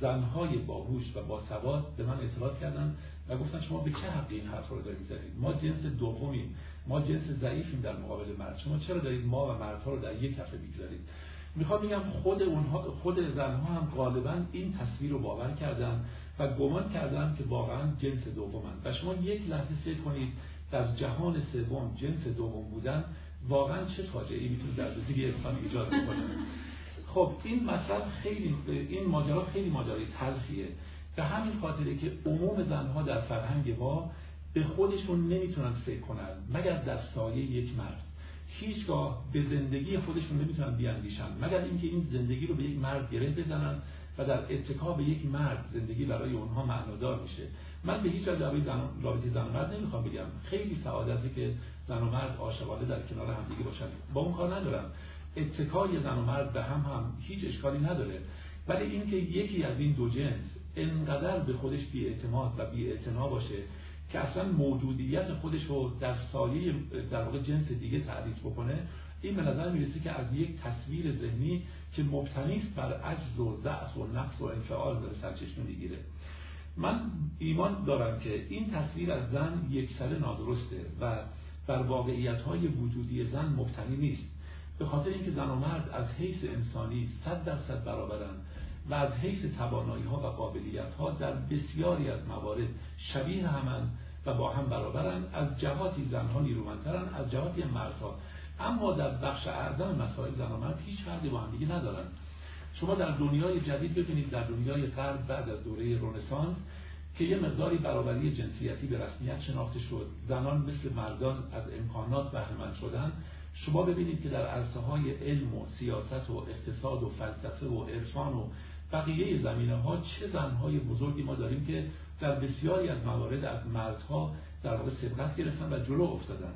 زن‌های باهوش و باسواد به من اعتراض کردن و گفتن شما به چه حقی این حرف رو دارید می‌زنید؟ ما جنس دومیم، ما جنس ضعیفیم در مقابل مرد، شما چرا دارید ما و مردها رو در یک کفه می‌گذارید؟ میخوام بگم خود اونها، خود زنها هم غالبا این تصویر رو باور کردن و گمان کردن که واقعا جنس دومن. و شما یک لحظه فکر کنید در جهان سوم جنس دوم بودن واقعا چه فاجعه‌ای میتونه در زندگی انسان ایجاد کنه. خب این مثلا خیلی این ماجرا خیلی ماجرای تلخیه. به همین خاطره که عموم زنها در فرهنگ ما به خودشون نمیتونن فکر کنن مگر در سایه یک مرد. هیچگاه به زندگی خودشون نمیتونن بیاندیشن مگر اینکه این زندگی رو به یک مرد گره بزنن و در اتکا به یک مرد زندگی برای اونها معنادار میشه. من به هیچ وجه رابطه زن و مرد نمیخوام بگم، خیلی سعادتی که زن و مرد عاشقانه در کنار همدیگه باشن، با اون کار ندارم. اتکای زن و مرد به هم هم هیچ اشکالی نداره، ولی اینکه یکی از این دو جنس انقدر به خودش بی‌اعتماد و بی‌اعتنا باشه که اصلا موجودیت خودش رو در سایه در واقع جنس دیگه تعریف بکنه، این به نظر میرسه که از یک تصویر ذهنی که مبتنی است بر عجز و ضعف و نقص و انفعال داره سرچشمه میگیره. من ایمان دارم که این تصویر از زن یکسره نادرسته و بر واقعیت‌های وجودی زن مبتنی نیست، به خاطر اینکه زن و مرد از حیث انسانی صد درصد برابرند و از حیث توانایی‌ها و قابلیت‌ها در بسیاری از موارد شبیه همند و با هم برابرند. از جهاتی زن‌ها نیرومندترند، از جهاتی مردها، اما در بخش اعظم مسائل زن و مرد هیچ فرقی با هم دیگه ندارند. شما در دنیای جدید ببینید، در دنیای غرب بعد از دوره رنسانس که یه مقداری برابری جنسیتی به رسمیت شناخته شد، زنان مثل مردان از امکانات بهره‌مند شدند. شما ببینید که در عرصه‌های علم و سیاست و اقتصاد و فلسفه و عرفان و بقیه زمینه‌ها چه زن‌های بزرگی ما داریم که در بسیاری از موارد از مردها در واقع سبقت گرفتن و جلو افتادن.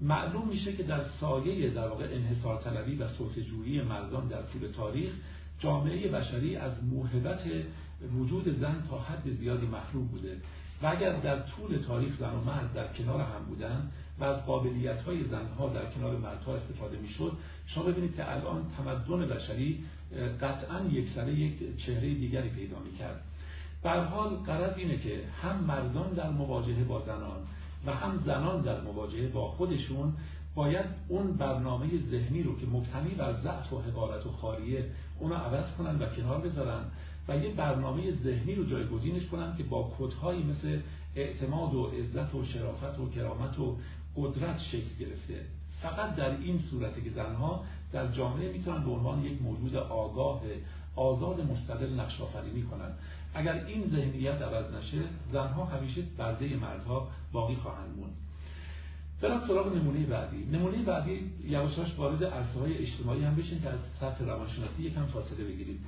معلوم میشه که در سایه در واقع انحصارطلبی و سلطه‌جویی مردان در طول تاریخ، جامعه بشری از موهبت وجود زن تا حد زیادی محروم بوده. و اگر در طول تاریخ زن و مرد در کنار هم بودن و از قابلیت‌های زن‌ها در کنار مردها استفاده می‌شد، شما ببینید که الان تمدن بشری قطعاً یکسره یک چهره دیگری پیدا می‌کرد. به هر حال قرار اینه که هم مردان در مواجهه با زنان و هم زنان در مواجهه با خودشون باید اون برنامه ذهنی رو که مبتنی بر ضعف و حقارت و خاریه اون رو عوض کنن و کنار بذارن و یه برنامه ذهنی رو جایگزینش کنن که با کدهایی مثل اعتماد و عزت و شرافت و کرامت و قدرت شکل گرفته. فقط در این صورته که زنها در جامعه میتونن به عنوان یک موجود آگاه آزاد مستقل نقش آفرینی کنن. اگر این ذهنیت عوض نشه، زنها همیشه برده مردها باقی خواهند موند. بریم سراغ نمونه بعدی. نمونه بعدی یواشاش وارد عرصه‌های اجتماعی هم بشین که از سطح روانشناسی یکم فاصله بگیریم.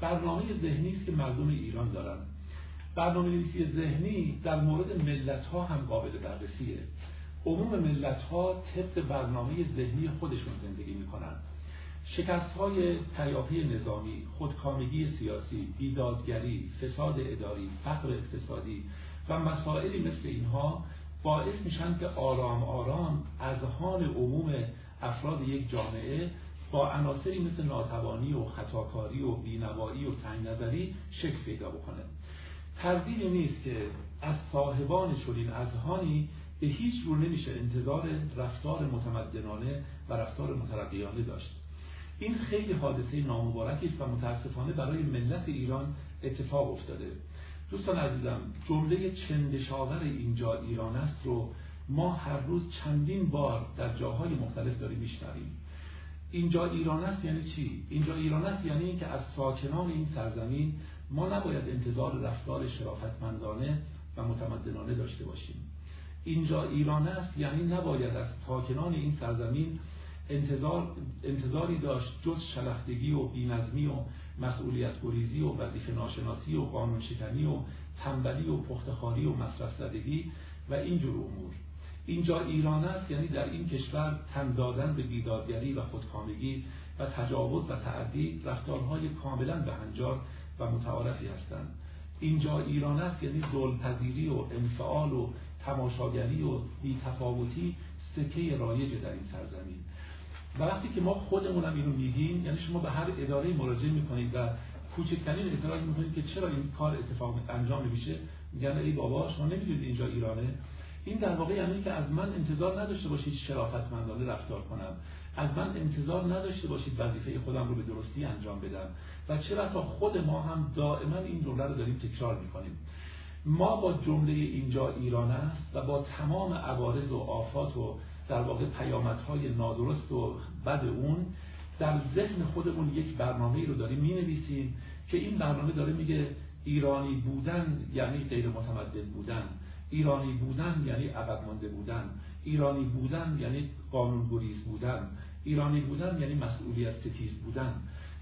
برنامه ذهنی است که مردم ایران دارن. برنامه‌نویسی ذهنی در مورد ملت‌ها هم قابل بررسیه. عموم ملت‌ها طبق برنامه ذهنی خودشون زندگی می‌کنن. شکست‌های پیاپی نظامی، خودکامگی سیاسی، بیدادگری، فساد اداری، فقر اقتصادی و مسائلی مثل اینها باعث میشن که آرام آرام اذهان عموم افراد یک جامعه با عناصری مثل ناتوانی و خطاکاری و بینوایی و تنگ‌نظری شکل پیدا بکنه. تردیدی نیست که از صاحبان چنین اذهانی به هیچ رو نمیشه انتظار رفتار متمدنانه و رفتار مترقیانه داشت. این خیلی حادثه نامبارکی است و متاسفانه برای ملت ایران اتفاق افتاده. دوستان عزیزم، جمله چندشاور اینجا ایران است رو ما هر روز چندین بار در جاهای مختلف داریم میشنویم. اینجا ایران است یعنی چی؟ اینجا ایران است یعنی اینکه از ساکنان این سرزمین ما نباید انتظار رفتار شرافتمندانه و متمدنانه داشته باشیم. اینجا ایران است، یعنی نباید از ساکنان این سرزمین انتظار انتظاری داشت جز شلختگی و بی‌نظمی و مسئولیت گریزی و وظیفه ناشناسی و قانون شکنی و تنبلی و پختخواری و مصرف زدگی و اینجور امور. اینجا ایران است، یعنی در این کشور تن دادن به بیدادگری و خودکامگی و تجاوز و تعدی رفتارهای کاملا بهنجار و متعارفی هستند. اینجا ایران است، یعنی ذوالپذیری و انفعال و تماشاگری و بی‌تفاوتی سکه رایج در این سرزمین. و وقتی که ما خودمون هم اینو میگیم، یعنی شما به هر اداره مراجعه میکنید و کوچکترین اعتراض میکنید که چرا این کار اتفاق انجام نمیشه، میگن ای بابا شما نمیدونید اینجا ایرانه. این در واقع یعنی که از من انتظار نداشته باشید شرافتمندانه رفتار کنم، از من انتظار نداشته باشید وظیفه خودم رو به درستی انجام بدم. و چرا تا خود ما هم دائما این جمله رو داریم تکرار میکنیم. ما با جمله اینجا ایران است و با تمام عوارض و آفات و در واقع پیامدهای نادرست و بد اون در ذهن خودمون یک برنامه‌ای رو داریم می‌نویسیم که این برنامه داره میگه ایرانی بودن یعنی غیر متمدن بودن، ایرانی بودن یعنی عقب مانده بودن، ایرانی بودن یعنی قانون‌گریز بودن، ایرانی بودن یعنی مسئولیت ستیز بودن.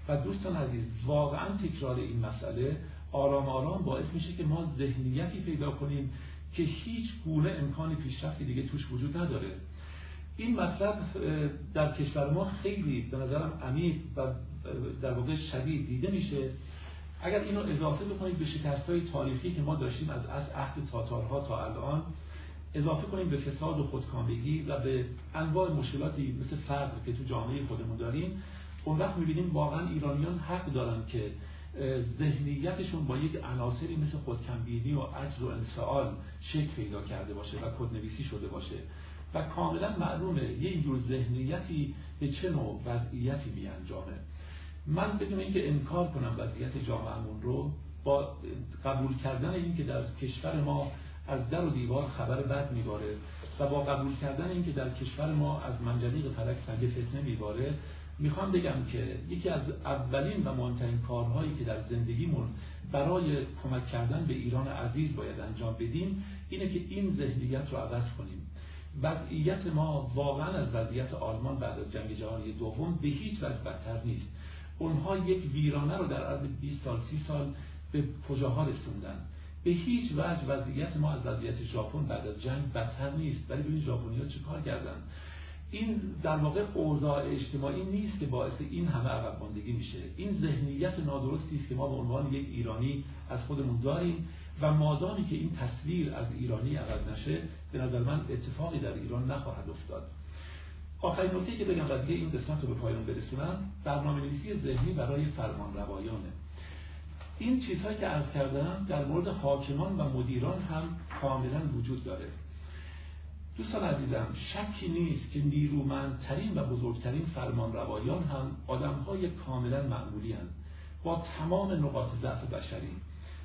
و دوستان عزیز، واقعا تکرار این مسئله آرام آرام باعث میشه که ما ذهنیتی پیدا کنیم که هیچ گونه امکان پیشرفتی دیگه توش وجود نداره. این مطلب در کشور ما خیلی به نظرم عمیق و در واقع شدید دیده میشه. اگر اینو اضافه بکنید به شکست‌های تاریخی که ما داشتیم از از عهد تاتارها تا الان، اضافه کنیم به فساد و خودکامگی و به انواع مشکلاتی مثل فقر که تو جامعه خودمون داریم، اون وقت می‌بینیم واقعا ایرانیان حق دارن که ذهنیتشون با یک عناصری مثل خودکمبینی و عجز و انفعال شکل پیدا کرده باشه و کدنویسی شده باشه. و کاملا معلومه یه اینجور ذهنیتی به چه نوع وضعیتی بیانجامه. من بدون اینکه انکار کنم وضعیت جامعهمون رو، با قبول کردن این که در کشور ما از در و دیوار خبر بد میباره و با قبول کردن این که در کشور ما از منجنیق فلک سنگ فتنه میباره، میخوام بگم که یکی از اولین و مهمترین کارهایی که در زندگیمون برای کمک کردن به ایران عزیز باید انجام بدیم اینه که این ذهنیت رو عوض کنیم. وضعیت ما واقعا از وضعیت آلمان بعد از جنگ جهانی دوم به هیچ وجه بدتر نیست. اونها یک ویرانه رو در عرض بیست سال سی سال به کجاها رسوندن. به هیچ وجه وضعیت ما از وضعیت ژاپن بعد از جنگ بدتر نیست، ولی ببین ژاپنی‌ها چیکار کردن. این در واقع اوضاع اجتماعی نیست که باعث این همه عقب ماندگی میشه. این ذهنیت نادرستی است که ما به عنوان یک ایرانی از خودمون داریم و مادامی که این تصویر از ایرانی عقب نشه، به نظر من اتفاقی در ایران نخواهد افتاد. آخرین نکته که بگم و دیگه این قسمت رو به پایان برسونم، برنامه‌نویسی ذهنی برای فرمانروایانه. این چیزهایی که عرض کردم در مورد حاکمان و مدیران هم کاملا وجود داره. دوستان عزیزم، شکی نیست که نیرومندترین و بزرگترین فرمانروایان هم آدم‌های کاملا معمولی هستند، با تمام نقاط ضعف بشری.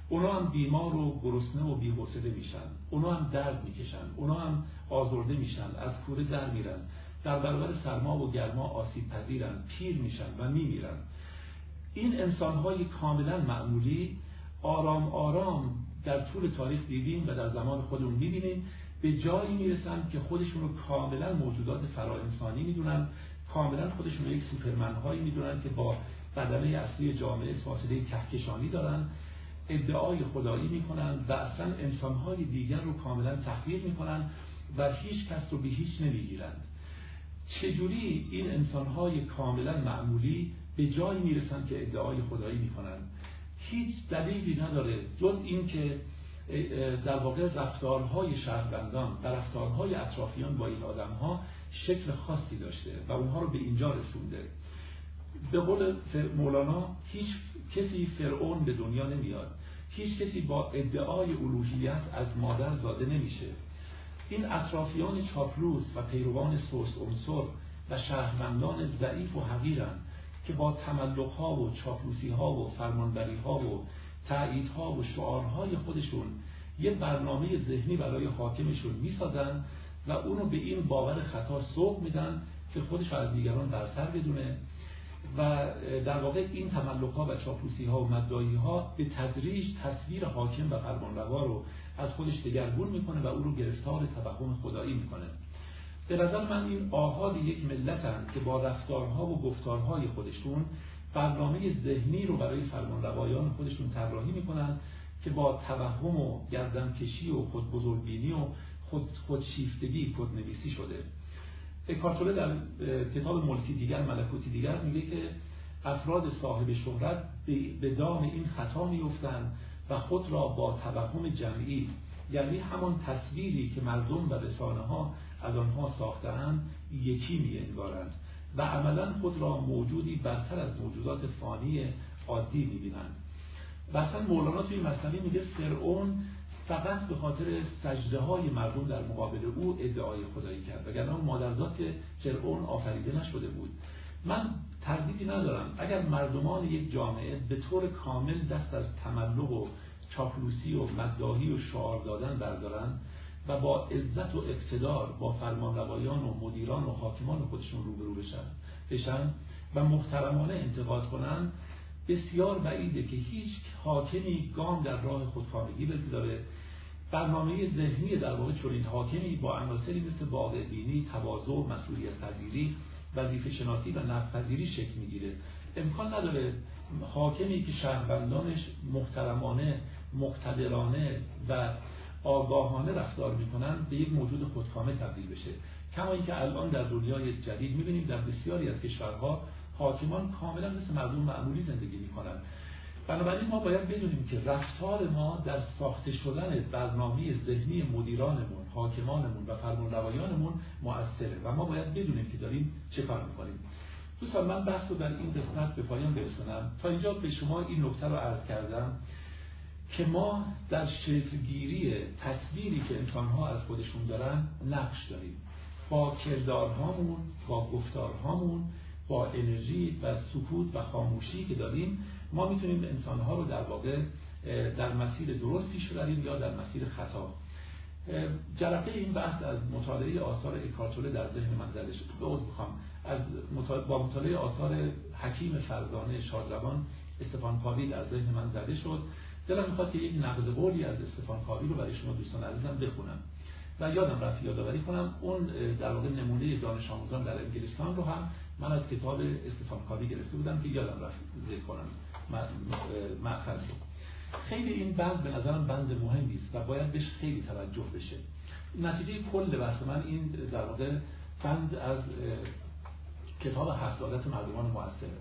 اونا هم بیمار و گرسنه و بی‌حوصله میشن، اونا هم درد میکشن، اونا هم آزرده میشن، از کوره در میرن، در برابر سرما و گرما آسیب پذیرن، پیر میشن و میمیرن. این انسان‌های کاملا معمولی آرام آرام در طول تاریخ دیدیم و در زمان خودمون میبینیم به جایی میرسن که خودشون رو کاملا موجودات فراانسانی میدونن، کاملا خودشون رو یک سوپرمن‌هایی میدونن که با بدنه اصلی جامعه فاصله کهکشانی دارن، ادعای خدایی میکنن و اصلا انسانهای دیگر رو کاملا تحقیر میکنن و هیچ کس رو به هیچ نمیگیرند. چجوری این انسانهای کاملا معمولی به جایی میرسن که ادعای خدایی میکنن؟ هیچ دلیلی نداره جز این که در واقع رفتارهای شهروندان و رفتارهای اطرافیان با این آدمها شکل خاصی داشته و اونها رو به اینجا رسونده. به قول مولانا، هیچ کسی فرعون به دنیا نمیاد، هیچ کسی با ادعای الوهیت از مادر زاده نمیشه. این اطرافیان چاپلوس و پیروان سوست عنصر و شهروندان ضعیف و حقیرن که با تملق‌ها و چاپلوسی‌ها و فرمانبری‌ها و تأییدها و شعارهای خودشون یه برنامه ذهنی برای حاکمشون میسازن و اونو به این باور خطا سوق میدن که خودش از دیگران برتر بدونه. و در واقع این تملق‌ها و چاپلوسی‌ها و مدعایی‌ها به تدریج تصویر حاکم و فرمانروا رو از خودش دگرگون میکنه و او رو گرفتار توهم خدایی میکنه. به نظر من این آحاد یک ملت هست که با رفتارها و گفتارهای خودشون برنامه ذهنی رو برای فرمانروایان خودشون طراحی میکنن که با توهم و گردنکشی و خودبزرگبینی و خود خودشیفتگی کدنویسی شده. اکارتول در کتاب ملکی دیگر ملکوتی دیگر میگه که افراد صاحب شهرت به دام این خطا میفتند و خود را با توهم جمعی، یعنی همان تصویری که مردم و رسانه‌ها از آنها ساخته‌اند، یکی می‌انگارند و عملاً خود را موجودی برتر از موجودات فانی عادی می‌بینند. مثلا مولانا توی مثنوی میگه فرعون فقط به خاطر سجده‌های مردم در مقابل او ادعای خدایی کرد، وگرنه مادرزاد فرعون آفریده نشده بود. من تردیدی ندارم اگر مردمان یک جامعه به طور کامل دست از تملق و چاپلوسی و مداحی و شعار دادن بردارن و با عزت و اقتدار با فرمانروایان و مدیران و حاکمان خودشون روبرو بشن بشن و محترمانه انتقاد کنن، بسیار بعیده که هیچ حاکمی گام در راه خودخواهی بگذاره. برنامه ذهنی در واقع چنین حاکمی با عناصری مثل واقع بینی، تواضع، مسئولیت پذیری، وظیفه شناسی و نفوذپذیری شکل میگیره. امکان نداره حاکمی که شهروندانش محترمانه، مقتدرانه و آگاهانه رفتار میکنن به یک موجود خودخوانه تبدیل بشه. کما اینکه الان در دنیای جدید میبینیم در بسیاری از کشورها حاکمان کاملا مثل مردم معمولی زندگی میکنن. بنابراین ما باید بدونیم که رفتار ما در ساخته شدن برنامه ذهنی مدیرانمون، حاکمانمون و فرمانروایانمون مؤثره و ما باید بدونیم که داریم چه کار می‌کنیم. دوستان، من بحث رو در این قسمت به پایان برسونم. تا اینجا به شما این نکته رو عرض کردم که ما در شکل‌گیری تصویری که انسان‌ها از خودشون دارن نقش داریم. با کردارهامون، با گفتارهامون، با انرژی و سکوت و خاموشی که داریم ما میتونیم انسانها رو در واقع در مسیر درست پیش ببریم یا در مسیر خطا. جلقه این بحث از مطالعه آثار اکارتوله در ذهن من زده شد. به عوض میخوام از مطالعه با مطالعه آثار حکیم فرزانه شادروان استیون کاوی در ذهن من زده شد. دلم میخواد که یک نقد قولی از استیون کاوی رو برای شما دوستان عزیزم بخونم و یادم رفت یادآوری کنم اون در واقع نمونه دانش آموزان در انگلستان رو هم من از کتاب استیون کاوی گرفته بودم که یادم رفت ذکر کنم. مأخذ خیلی این بند به نظرم بند مهمی است و باید بهش خیلی توجه بشه. نتیجه کل بحث من این در واقع بند از کتاب هفت عادت مردمان مؤثره.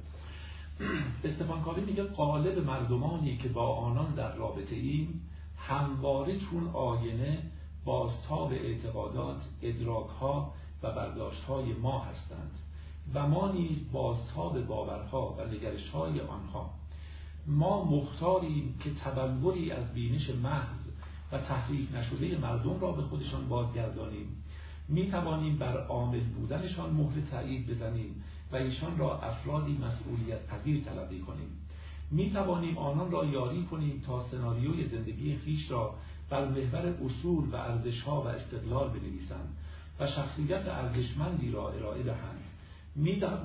استیون کاوی میگه قالب مردمانی که با آنان در رابطه ایم همواره چون آینه بازتاب اعتقادات، ادراک‌ها و برداشت‌های ما هستند و ما نیز بازتاب باورها و نگرش‌های آنها. ما مختاریم که تبلوری از بینش محض و تحریف نشده مردم را به خودشان بازگردانیم. می توانیم بر عامل بودنشان مهر تأیید بزنیم و ایشان را افرادی مسئولیت پذیر تلقی کنیم. می توانیم آنان را یاری کنیم تا سناریوی زندگی خویش را بر محور اصول و ارزش‌ها و استقلال بنویسند و شخصیت ارزشمندی را ارائه دهند.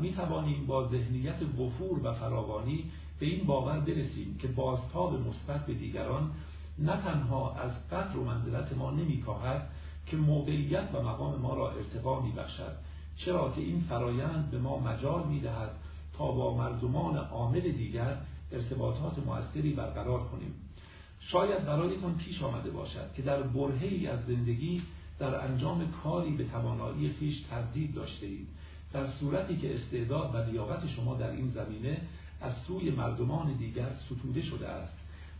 می توانیم با ذهنیت وفور و فراوانی به این باور برسیم که بازتاب مثبت به دیگران نه تنها از قدر و منزلت ما نمی‌کاهد که موقعیت و مقام ما را ارتقا می‌بخشد، چرا که این فرایند به ما مجال می‌دهد تا با مردمان عامل دیگر ارتباطات مؤثری برقرار کنیم. شاید برایتان پیش آمده باشد که در برهه‌ای از زندگی در انجام کاری به توانایی خویش تردید داشته‌اید، در صورتی که استعداد و لیاقت شما در این زمینه از سوی مردمان دیگر ستوده شده است.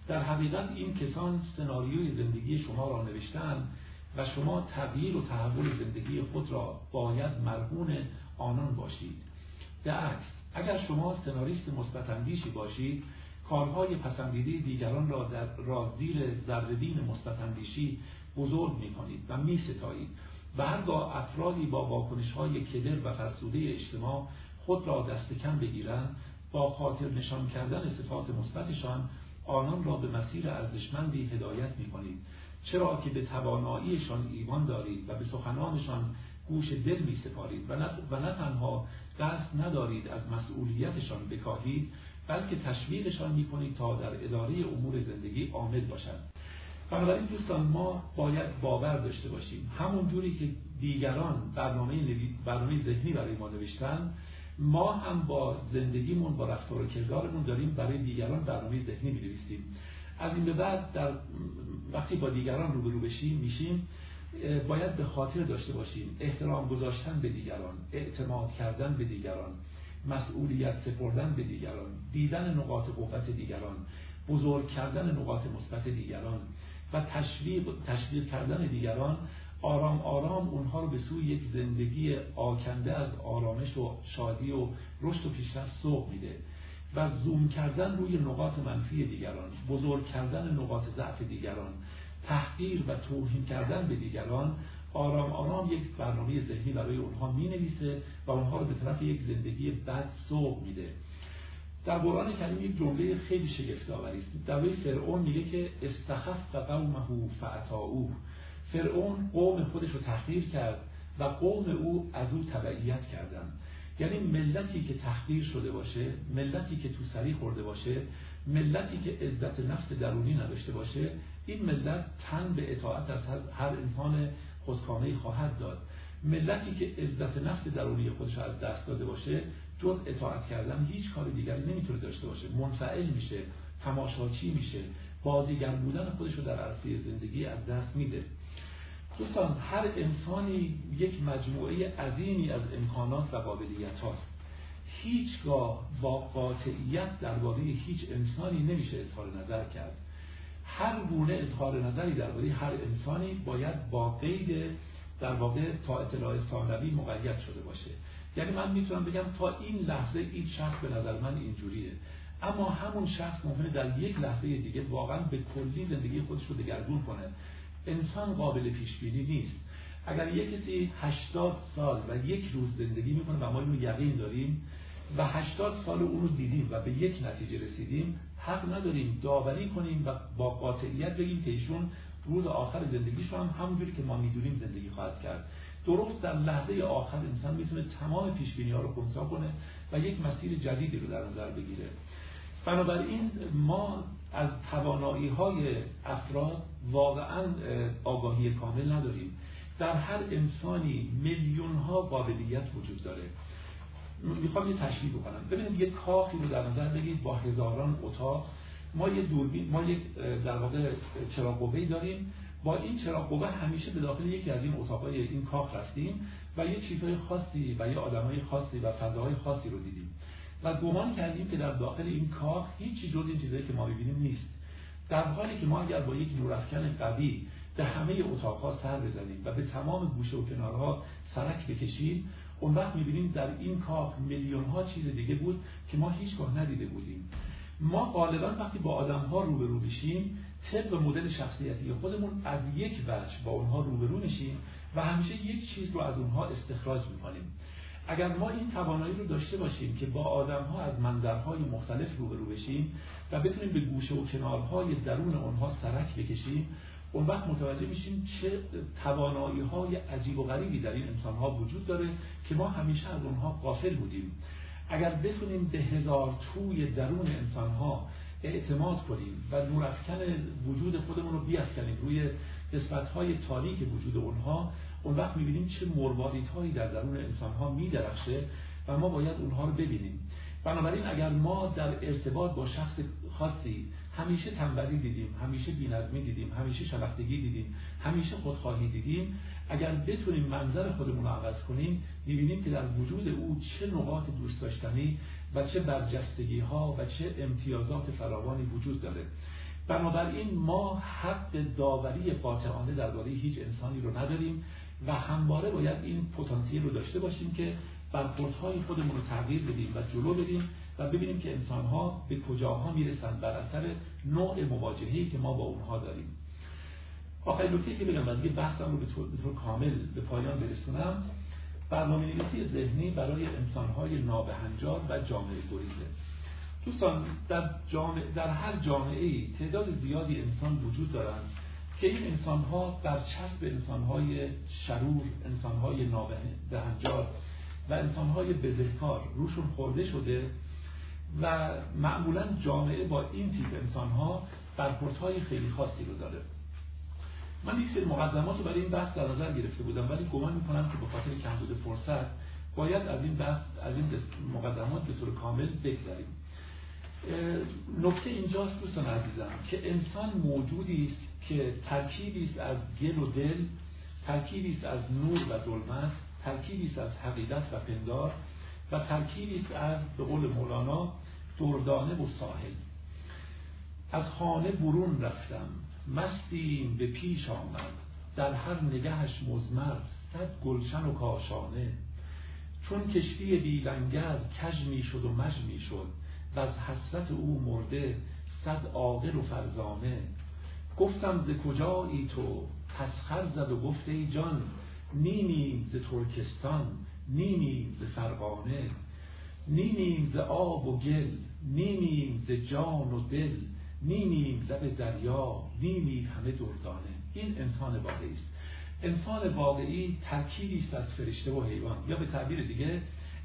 در حقیقت این کسان سناریوی زندگی شما را نوشتند و شما تغییر و تحول زندگی خود را باید مرهون آنان باشید. در عکس اگر شما سناریست مثبت اندیشی باشید، کارهای پسندیده دیگران را در را زیر ذره‌بین مثبت اندیشی بزرگ می‌کنید و می‌ستایید و هرگاه افرادی با واکنش‌های کدر و فرسوده اجتماع خود را دست کم بگیرند، با خاطر نشان کردن صفات مثبتشان آنان را به مسیر ارزشمندی هدایت می‌کنید، چرا که به تواناییشان ایمان دارید و به سخنانشان گوش دل می‌سپارید و نه و نه تنها دست ندارید از مسئولیتشان بکاهید، بلکه تشویقشان می‌کنید تا در اداره امور زندگی عامل باشند. بنابراین دوستان ما باید باور داشته باشیم همون جوری که دیگران برنامه برنامه ذهنی برای ما نوشتن، ما هم با زندگیمون، با رفتار و کردارمون داریم برای دیگران برنامه ذهنی می‌نویسیم. از این به بعد در وقتی با دیگران روبرو بشیم میشیم باید به خاطر داشته باشیم احترام گذاشتن به دیگران، اعتماد کردن به دیگران، مسئولیت سپردن به دیگران، دیدن نقاط قوت دیگران، بزرگ کردن نقاط مثبت دیگران و تشویق تشویق کردن دیگران. آرام آرام اونها رو به سوی یک زندگی آکنده از آرامش و شادی و رشد و پیشرفت سوق میده و زوم کردن روی نقاط منفی دیگران، بزرگ کردن نقاط ضعف دیگران، تحقیر و توهین کردن به دیگران، آرام آرام یک برنامه ذهنی برای اونها مینویسه و اونها رو به طرف یک زندگی بد سوق میده. در قرآن کریم یک جمله خیلی شگفت‌آوری است. درباره فرعون میگه که استخف قومه فاطاعوه. فرعون قوم خودش رو تحقیر کرد و قوم او از او تبعیت کردند. یعنی ملتی که تحقیر شده باشه، ملتی که تو سری خورده باشه، ملتی که عزت نفس درونی نداشته باشه، این ملت تن به اطاعت از هر انسان خودکامه‌ای خواهد داد. ملتی که عزت نفس درونی خودش از دست داده باشه، جز اطاعت کردن هیچ کار دیگری نمیتونه داشته باشه. منفعل میشه، تماشاچی میشه، بازیگر بودن خودش رو در عرصه زندگی از دست میده. دوستان هر انسانی یک مجموعه عظیمی از امکانات و قابلیت هاست. هیچگاه با قاطعیت درباره هیچ انسانی نمیشه اظهار نظر کرد. هر گونه اظهار نظری درباره هر انسانی باید با قید در واقع تا اطلاع ثانوی مقید شده باشه. یعنی من میتونم بگم تا این لحظه این شخص به نظر من اینجوریه، اما همون شخص ممکنه در یک لحظه دیگه واقعا به کلی زندگی خودش رو دگرگون کنه. انسان قابل پیش بینی نیست. اگر یک کسی هشتاد سال و یک روز زندگی میکنه و ما اینو یقین داریم و هشتاد سال اون رو دیدیم و به یک نتیجه رسیدیم، حق نداریم داوری کنیم و با قاطعیت بگیم که ایشون روز آخر زندگیش رو هم همونجوری که ما میدونیم زندگی خواهد کرد. درست در لحظه آخر انسان میتونه تمام پیش بینی‌ها رو خنثی کنه و یک مسیر جدیدی رو در نظر بگیره. بنابراین ما از توانایی‌های افراد واقعاً آگاهی کامل نداریم. در هر انسانی میلیون‌ها قابلیت وجود داره. میخوام یه تشبیه بکنم. ببینید یه کاخی رو در نظر بگیرید با هزاران اتاق. ما یه دوربین، ما یک در واقع چراغ قوه‌ای داریم. با این چراغ قوه همیشه به داخل یکی از این اتاق‌های این کاخ رفتیم و یه چیزهای خاصی و یه آدم‌های خاصی و فضاهای خاصی رو دیدیم و گمان کردیم که در داخل این کاخ هیچی جز این چیزایی که ما می‌بینیم نیست. در حالی که ما اگر با یک نورافکن قوی به همه اتاق‌ها سر بزنیم و به تمام گوشه و کنارها سرک بکشیم، اون وقت می‌بینیم در این کاخ میلیون‌ها چیز دیگه بود که ما هیچگاه ندیده بودیم. ما غالباً وقتی با آدم‌ها روبرو می‌شیم، طبق مدل شخصیتی خودمون از یک وجه با اونها روبرو میشیم و همیشه یک چیز رو از اونها استخراج می‌کنیم. اگر ما این توانایی رو داشته باشیم که با آدم‌ها از منظرهای مختلف روبرو بشیم و بتونیم به گوشه و کنارهای درون اونها سرک بکشیم، اون وقت متوجه میشیم چه توانایی‌های عجیب و غریبی در این انسان‌ها وجود داره که ما همیشه از اونها غافل بودیم. اگر بتونیم به هزار توی درون انسان‌ها اعتماد کنیم و نورافکن وجود خودمون رو بیفکنیم روی نسبت‌های تاریک وجود اونها، اون وقت می‌بینیم چه مرواریدهایی در درون انسان‌ها می‌درخشه و ما باید اونها رو ببینیم. بنابراین اگر ما در ارتباط با شخص خاصی همیشه تنبلی دیدیم، همیشه بی‌نظمی دیدیم، همیشه شلختگی دیدیم، همیشه خودخواهی دیدیم، اگر بتونیم منظر خودمون رو عوض کنیم، می‌بینیم که در وجود او چه نقاط دوست داشتنی و چه برجستگی‌ها و چه امتیازات فراوانی وجود داره. بنابراین ما حق داوری قاطعانه درباره هیچ انسانی رو نداریم و همواره باید این پتانسیل رو داشته باشیم که برخوردهای خودمون رو تغییر بدیم و جلو بریم و ببینیم که انسان‌ها به کجاها میرسن بر اثر نوع مواجهه‌ای که ما با اونها داریم. آخرین نکته‌ای که بگم و دیگه بحثم رو به طور, به طور کامل به پایان برسونم، برنامه‌نویسی ذهنی برای انسان‌های نابهنجار و جامعه گریزه. دوستان در جامعه در هر جامعه‌ای تعداد زیادی انسان وجود دارند که این انسان‌ها برچسب انسان‌های شرور، انسان‌های نابهنجار و انسان‌های بزهکار روشون خورده شده و معمولاً جامعه با این تیپ انسان‌ها برخوردهای خیلی خاصی رو داره. من یک سری مقدمات رو برای این بحث در نظر گرفته بودم، ولی گمان می‌کنم که به خاطر کمبود فرصت باید از این بحث، از این مقدمات به طور کامل بگذریم. نکته اینجاست دوستان عزیزم که انسان موجودی است که ترکیبی است از گل و دل، ترکیبی است از نور و ظلمت، ترکیبی است از حقیقت و پندار و ترکیبی است از به قول مولانا دردانه و ساحل. از خانه برون رفتم مستیم به پیش آمد، در هر نگهش مزمر صد گلشن و کاشانه. چون کشتی بی لنگر کج می شد و مج می شد، و از حسرت او مرده صد عاقل و فرزانه. گفتم ز کجایی تو، تسخر زد و گفت ای جان، نیمی ز ترکستان نیمی ز فرغانه. نیمی ز آب و گل نیمی ز جان و دل، نیمی لب دریا نیمی همه دردانه. این انسان واقعی است. انسان واقعی ترکیبی است از فرشته و حیوان، یا به تعبیر دیگه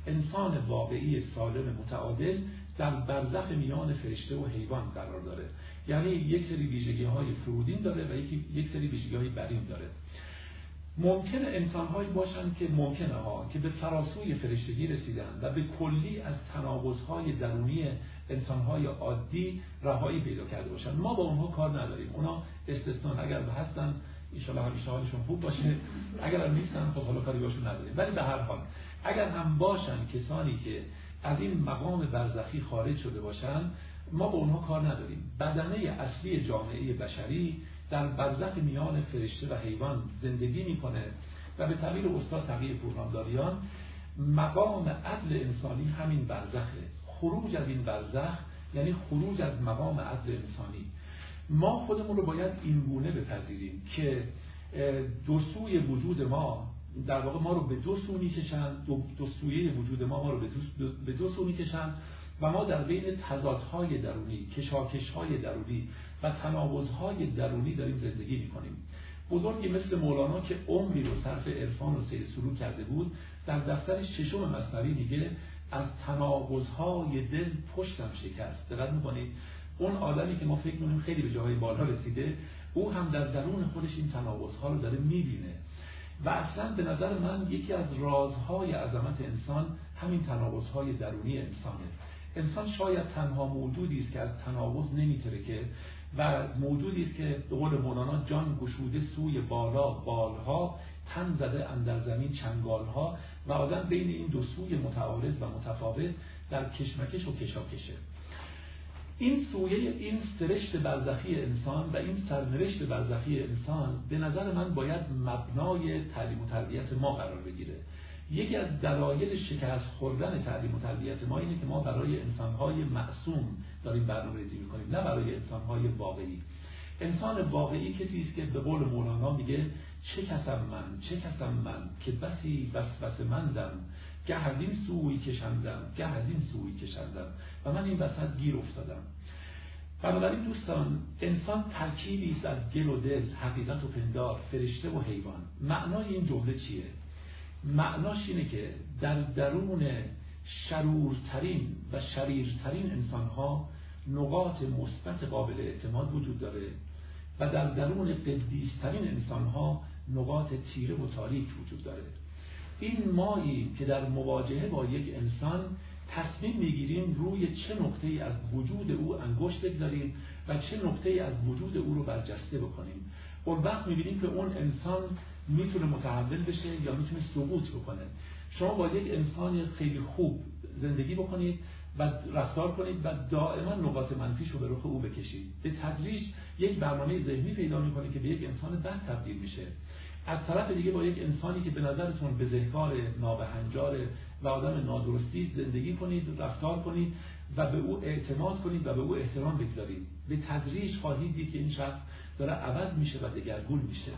انسان واقعی سالم متعادل در برزخ میان فرشته و حیوان قرار داره. یعنی یک سری ویژگی‌های فرودین داره و یکی یک سری ویژگی‌های برین داره. ممکنه انسان‌هایی باشن که ممکنه ها که به فراسوی فرشتگی رسیدن و به کلی از تناقض‌های درونی انسان‌های عادی رهایی پیدا کرده باشن. ما با اونها کار نداریم، اونا استثنا اگر هستن ان شاء الله همیشه حالشون خوب باشه، اگر هم نیستن خب حالا کاری باشون نداریم. ولی به هر حال اگر هم باشن کسانی که از این مقام برزخی خارج شده باشن، ما با اونها کار نداریم. بدنه اصلی جامعه بشری در برزخ میان فرشته و حیوان زندگی میکنه و به تعبیر استاد تقی پورنامداریان مقام عدل انسانی همین برزخه. خروج از این برزخ یعنی خروج از مقام عدل انسانی. ما خودمون رو باید این گونه بپذیریم که دو سوی وجود ما در واقع ما رو به دو سو میکشن، دو, دو سویه وجود ما ما رو به دو, به دو سو میکشن و ما در بین تضادهای درونی، کشاکشهای درونی و تناقضهای درونی داریم زندگی میکنیم. بزرگی مثل مولانا که عمری رو صرف عرفان و سیر سلوک کرده بود، در دفتر ششم مثنوی میگه از تناقضهای دل پشتم شکست. دقت میکنید؟ اون آدمی که ما فکر میکنیم خیلی به جاهای بالا رسیده، او هم در درون خودش این تناقضها رو داره میبینه. و اصلا به نظر من یکی از رازهای عظمت انسان همین تناقضهای درونی انسانه. انسان شاید تنها موجودی است که از تناقض نمیترکه و موجودی است که به قول مولانا جان گشوده سوی بالا بالها، تن زده اندر زمین چنگالها. و آدم بین این دو سوی متعارض و متفاوت در کشمکش و کشاکشه. این سویه، این سرشت برزخی انسان و این سرنوشت برزخی انسان به نظر من باید مبنای تعلیم و تربیت ما قرار بگیره. یکی از دلایل شکست خوردن تعلیم و تربیت ما اینه که ما برای انسان‌های معصوم داریم برنامه‌ریزی می‌کنیم، نه برای انسان‌های واقعی. انسان واقعی کسی است که به قول مولانا میگه چه کسم من، چه کسم من که بسی وسوسه مندم، گه از این سوی کشندم، گه از این سوی کشندم و من این وسط گیر افتادم. بنابراین دوستان، انسان ترکیبی است از گل و دل، حقیقت و پندار، فرشته و حیوان. معنای این جمله چیه؟ معناش اینه که در درون شرورترین و شریرترین انسانها نقاط مثبت قابل اعتماد وجود داره و در درون قدیسترین انسانها نقاط تیره و تاریک وجود داره. این مایی که در مواجهه با یک انسان تصمیم میگیریم روی چه نقطه‌ای از وجود او انگشت بگذاریم و چه نقطه‌ای از وجود او رو برجسته بکنیم. اون وقت میبینیم که اون انسان میتونه متحول بشه یا میتونه سقوط بکنه. شما با یک انسان خیلی خوب زندگی بکنید و رفتار کنید و دائما نقاط منفیش رو به رخ او بکشید. به تدریج یک برنامه ذهنی پیدا میکنه که به یک انسان بد تبدیل میشه. از طرف دیگه با یک انسانی که به نظرتون بزهکار، نابهنجار و آدم نادرستی زندگی کنید، رفتار کنید و به او اعتماد کنید و به او احترام بگذارید. به تدریج خواهید دید که این شخص داره عوض میشه و دگرگون میشه.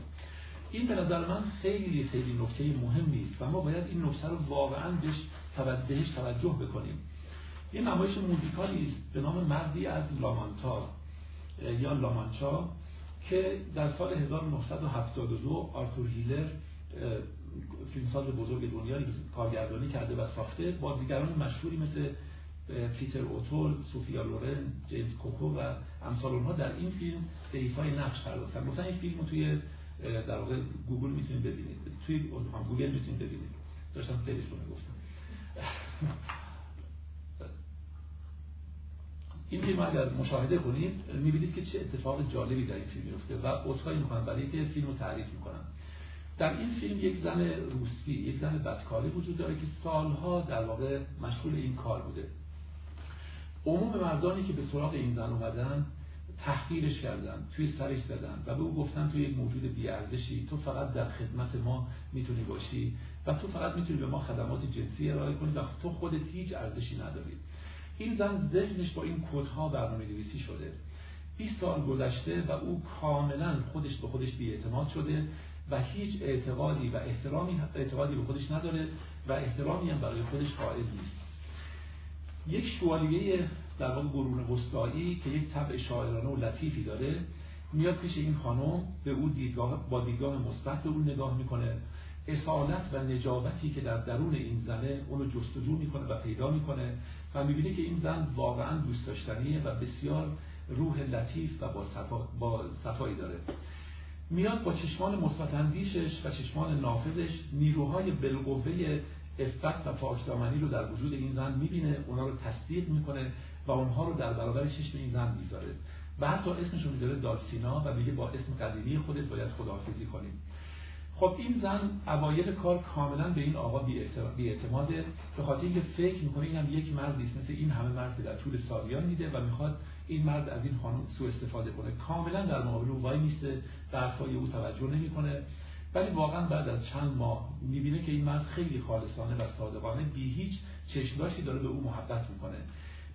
این به نظر من خیلی خیلی نکته مهمی است و ما باید این نکته رو واقعا بهش توجهش توجه بکنیم. یه نمایش موزیکالی به نام مردی از لامانتا یا لامانچا که در سال هزار و نهصد و هفتاد و دو آرتور هیلر، فیلمساز بزرگ دنیا، کارگردانی کرده و ساخته. بازیگران مشهوری مثل پیتر اوتول، سوفیا لورن، جیمز کوکو و امثال اونها در این فیلم به ایفای نقش پرداختن. مثلا این فیلم رو توی در واقع گوگل میتونید ببینید، توی اونها گوگل میتونید ببینید. داشتم خیلیش رو میگفتم. این فیلم اگر مشاهده کنید میبینید که چه اتفاق جالبی در این فیلم میفته و اصخایی میکنم برای که فیلم رو تعریف میکنم. در این فیلم یک زن روسی، یک زن بدکاری وجود داره که سالها در واقع مشغول این کار بوده. عموم مردانی که به سراغ این زن اومدن تحقیرش کردن، توی سرش زدن و به او گفتن توی یک موجود بی‌ارزشی، تو فقط در خدمت ما میتونی باشی و تو فقط میتونی به ما خدمات جنسی ارائه کنی و تو خودت هیچ ارزشی نداری. این زن ذهنش با این کدها برنامه‌نویسی شده. بیست سال گذشته و او کاملا خودش به خودش بی‌اعتماد شده و هیچ اعتقادی و احترامی اعتقادی به خودش نداره و احترامی هم برای خودش قائل نیست. یک شوالیه در واقع قرون وسطایی که یک طبع شاعرانه و لطیفی داره میاد پیش این خانم، به او دیدگاه با دیدگاه مثبت به اون نگاه میکنه، اصالت و نجابتی که در درون این زنه اونو جستجو میکنه و پیدا میکنه و میبینه که این زن واقعا دوست داشتنیه و بسیار روح لطیف و با صفا با صفایی داره. میاد با چشمان مثبت اندیشش و چشمان نافذش نیروهای بالقوه افت و پاکدامنی رو در وجود این زن میبینه، اونا رو تصدیق میکنه و اونها رو در برابر چشم این زن میذاره و حتی اسمش رو میذاره دارسینا و میگه با اسم قدیمی خودت باید خداحافظی کنیم. خب این زن اوایل کار کاملا به این آقا بی‌اعتماده به خاطر اینکه فکر میکنه اینم یک مردی است، مثل این همه مرد که در طول سالیان دیده و میخواد این مرد از این خانم سوء استفاده کنه. کاملا در مقابل او وای میسته، به حرفای او توجه نمیکنه، ولی واقعا بعد از چند ماه میبینه که این مرد خیلی خالصانه و صادقانه بی هیچ چشم‌داشتی داره به او محبت میکنه.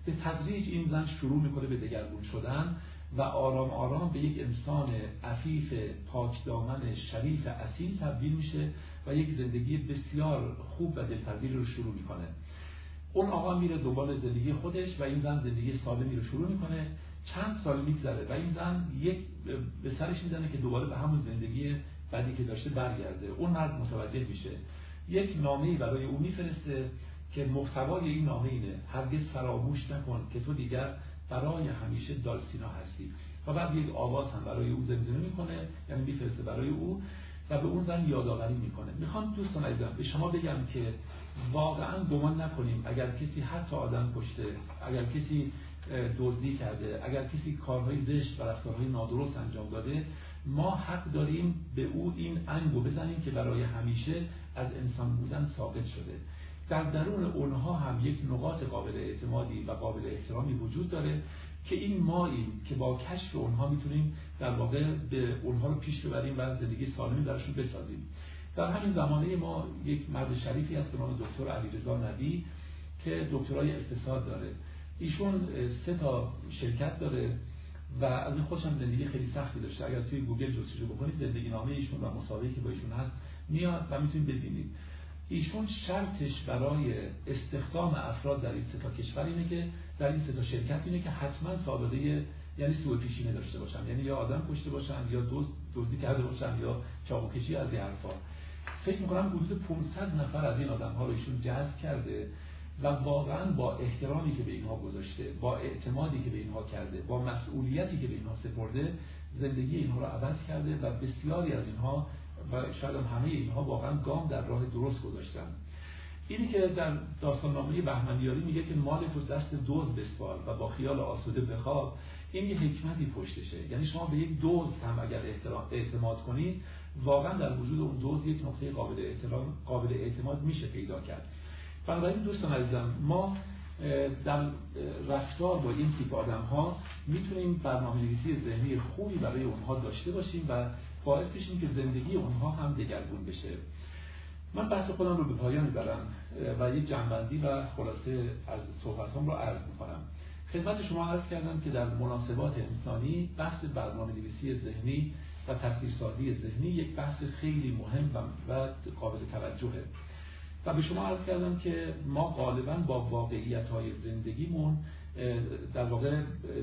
به تدریج این زن شروع میکنه به دگرگون شدن و آرام آرام به یک انسان عفیف، پاکدامن، شریف، اصیل تبدیل میشه و یک زندگی بسیار خوب و دلپذیر رو شروع میکنه. اون آقا میره دنبال زندگی خودش و این زن زندگی سالمی رو شروع میکنه. چند سال میگذره و این زن یک به سرش میزنه که دوباره به همون زندگی بعدی که داشته برگرده. اون مرد متوجه میشه، یک نامه‌ای برای او میفرسته که محتوای این نامه اینه: هرگز فراموش نکن که تو دیگر برای همیشه دالسینا هستی. و بعد یک آواز هم برای او زمزمه میکنه، یعنی میفرسته برای او و به اون زن یادآوری میکنه. میخوام دوستان عزیزم به شما بگم که واقعا گمان نکنیم اگر کسی حتی آدم کشته، اگر کسی دزدی کرده، اگر کسی کارهای زشت و رفتارهای نادرست انجام داده، ما حق داریم به او این انگو بزنیم که برای همیشه از انسان بودن ساقط شده. در درون اونها هم یک نقاط قابل اعتمادی و قابل احترامی وجود داره که این ماییم که با کشف اونها میتونیم در واقع به اونها رو پیش ببریم و زندگی سالمی درشون بسازیم. در همین زمانه ما یک مرد شریفی هست به نام دکتر علیرضا نبی که دکترای اقتصاد داره. ایشون سه تا شرکت داره و از خودشم زندگی خیلی سختی داشته. اگر توی گوگل جستجو بکنید زندگی نامه ایشون و مسابقه‌ای که با ایشون هست میاد و میتونید ببینید. ایشون شرطش برای استخدام افراد در این سه تا کشور اینه که در این سه تا شرکت اینه که حتما سابقه یعنی سوء پیشینه داشته باشن، یعنی یا آدم کشته باشن یا دزد دزدی کرده باشن یا چاقوکشی از این حرفا. فکر می‌کنم حدود پانصد نفر از این آدم‌ها رو ایشون جذب کرده و واقعا با احترامی که به اینها گذاشته، با اعتمادی که به اینها کرده، با مسئولیتی که به اینها سپرده، زندگی اینها رو عوض کرده و بسیاری از اینها و شاید همه اینها واقعا گام در راه درست گذاشتن. اینی که در داستان‌نامه بهمنیاری میگه که مال تو دست دوز بسپار و با خیال آسوده بخواب، این یه حکمتی پشتشه. یعنی شما به یک دوز هم اگر اعتماد کنید، واقعا در وجود اون دوز یک نقطه قابل احترام قابل اعتماد میشه پیدا کرد. بنابراین دوستان عزیزم، ما در رفتار با این تیپ آدم ها میتونیم برنامه‌نویسی ذهنی خوبی برای اونها داشته باشیم و باعث بشیم که زندگی اونها هم دگرگون بشه. من بحث خودم رو به پایان میبرم و یک جنبندی و خلاصه از صحبتام رو عرض میکنم. خدمت شما عرض کردم که در مناسبات انسانی بحث برنامه‌نویسی ذهنی و تصویرسازی ذهنی یک بحث خیلی مهم و قابل توجهه. و به شما عرض کردم که ما غالباً با واقعیت‌های زندگیمون در واقع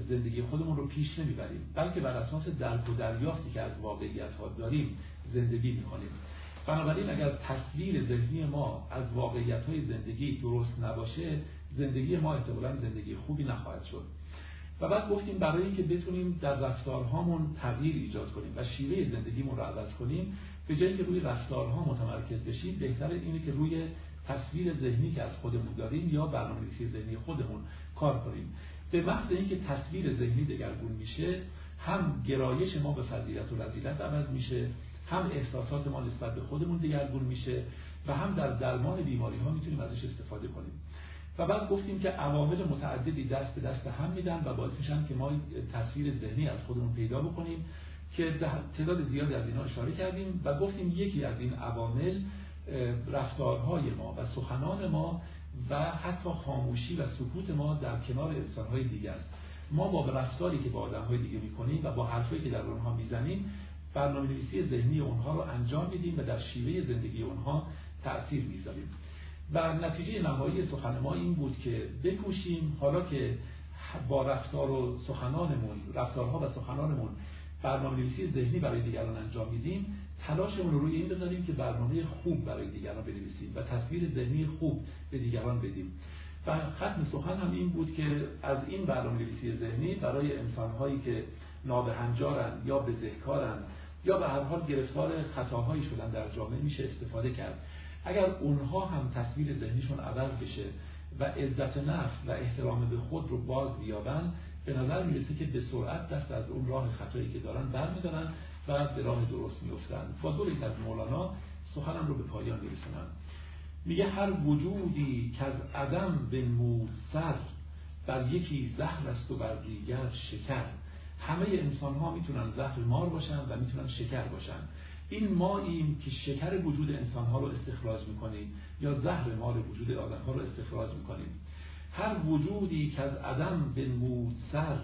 زندگی خودمون رو پیش نمیبریم، بلکه بر اساس درک و دریافتی که از واقعیت‌ها داریم زندگی می‌کنیم. بنابراین اگر تصویر ذهنی ما از واقعیت‌های زندگی درست نباشه، زندگی ما احتمالاً زندگی خوبی نخواهد شد. و بعد گفتیم برای اینکه بتونیم در رفتارهامون تغییر ایجاد کنیم و شیوه زندگیمون رو عوض کنیم، به جایی که روی رفتارها متمرکز بشیم، بهتره اینه که روی تصویر ذهنی که از خودمون داریم یا برنامه‌ریزی ذهنی خودمون کار کنیم. به وقت اینکه تصویر ذهنی دگرگون میشه، هم گرایش ما به فضیلت و رذیلت عوض میشه، هم احساسات ما نسبت به خودمون دگرگون میشه و هم در درمان بیماری‌ها میتونیم ازش استفاده کنیم. و بعد گفتیم که عوامل متعددی دست به دست هم میدن و باعث میشن که ما تصویر ذهنی از خودمون پیدا بکنیم که تعداد زیادی از اینا اشاره کردیم و گفتیم یکی از این عوامل رفتارهای ما و سخنان ما و حتی خاموشی و سکوت ما در کنار انسان‌های دیگه است. ما با رفتاری که با آدم‌های دیگه می‌کنیم و با حرفایی که در اونها می‌زنیم، برنامه‌ریزی ذهنی اونها رو انجام میدیم و در شیوه زندگی اونها تأثیر می‌ذاریم. و نتیجه نهایی سخن ما این بود که بکوشیم حالا که با رفتار و سخنانمون، رفتارها و سخنانمون برنامه‌ریزی ذهنی برای دیگران انجام میدیم، تلاشمون رو روی این بذاریم که برنامه خوب برای دیگران بنویسیم و تصویر ذهنی خوب به دیگران بدیم. و ختم سخن هم این بود که از این برنامه‌ریزی ذهنی برای انسان‌هایی که نابهنجارن یا بزهکارن یا به هر حال گرفتار خطاهایی شدن در جامعه میشه استفاده کرد. اگر اونها هم تصویر ذهنیشون عوض بشه و عزت نفس و احترام به خود رو باز بیابن، به نظر میرسه که به سرعت دست از اون راه خطایی که دارن برمیدارن و به راه درست میفتن. با دو بیت از مولانا سخنم رو به پایان میرسونم. میگه هر وجودی که از عدم بنمود سر، بر یکی زهر است و بر دیگر شکر. همه انسان ها میتونن زهر مار باشن و میتونن شکر باشن. این ماییم که شکر وجود انسان ها رو استخراج میکنیم یا زهر مار وجود آدم ها رو استخراج میکنیم. هر وجودی که از عدم بنمود سر،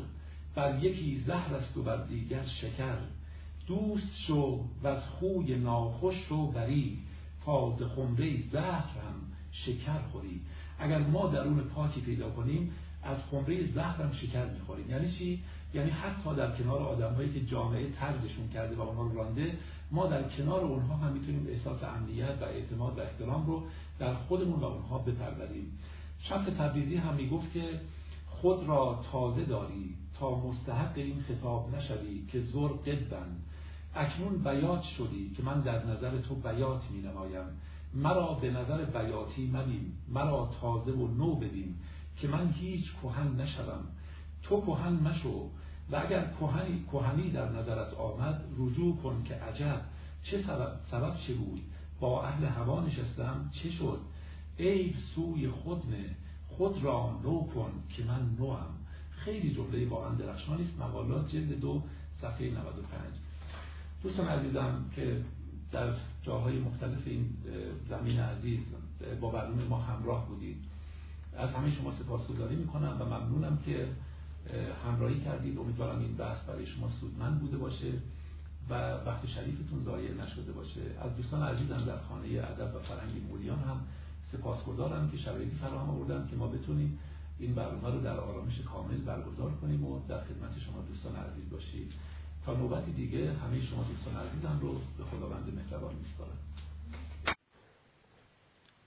بر یکی زهر است و بر دیگر شکر. دوست شو و از خوی ناخوش شو بری، تا ز خمره زهر هم شکر خوری. اگر ما درون پاکی پیدا کنیم، از خمره زهر هم شکر میخوریم. یعنی چی؟ یعنی حتی در کنار آدم‌هایی که جامعه طردشون کرده و اونها رو رانده، ما در کنار اونها هم میتونیم احساس امنیت و اعتماد و احترام رو در خودمون و اونها بپروریم. شمس تبریزی هم میگفت که خود را تازه داری تا مستحق این خطاب نشوی که زر قدبن. اکنون بیات شدی که من در نظر تو بیات می نمایم. مرا به نظر بیاتی منیم، مرا تازه و نو ببین که من هیچ کهن نشدم. تو کهن مشو و اگر کهنی کهنی در نظرت آمد، رجوع کن که عجب، چه سبب سبب چه بود؟ با اهل هوا نشستم، چه شد؟ عیب سوی خود نه، خود را نو کن که من نوام. خیلی جمله واقعا درخشانی است. مقالات جلد دو صفحه نود و پنج. دوستان عزیزم که در جاهای مختلف این زمین عزیز با برنامه ما همراه بودید، از همه شما سپاسگزاری میکنم و ممنونم که همراهی کردید. امیدوارم این بحث برای شما سودمند بوده باشه و وقت شریفتون ضایع نشده باشه. از دوستان عزیزم در خانه ادب و فرهنگ مولیان هم سپاسگزارم که شرایطی فراهم آوردن که ما بتونیم این برنامه رو در آرامش کامل برگزار کنیم و در خدمت شما دوستان عزیز باشیم. تا نوبت دیگه همه شما دوستان عزیزم رو به خداوند مهربان می‌سپارم.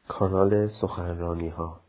کانال سخنرانی ها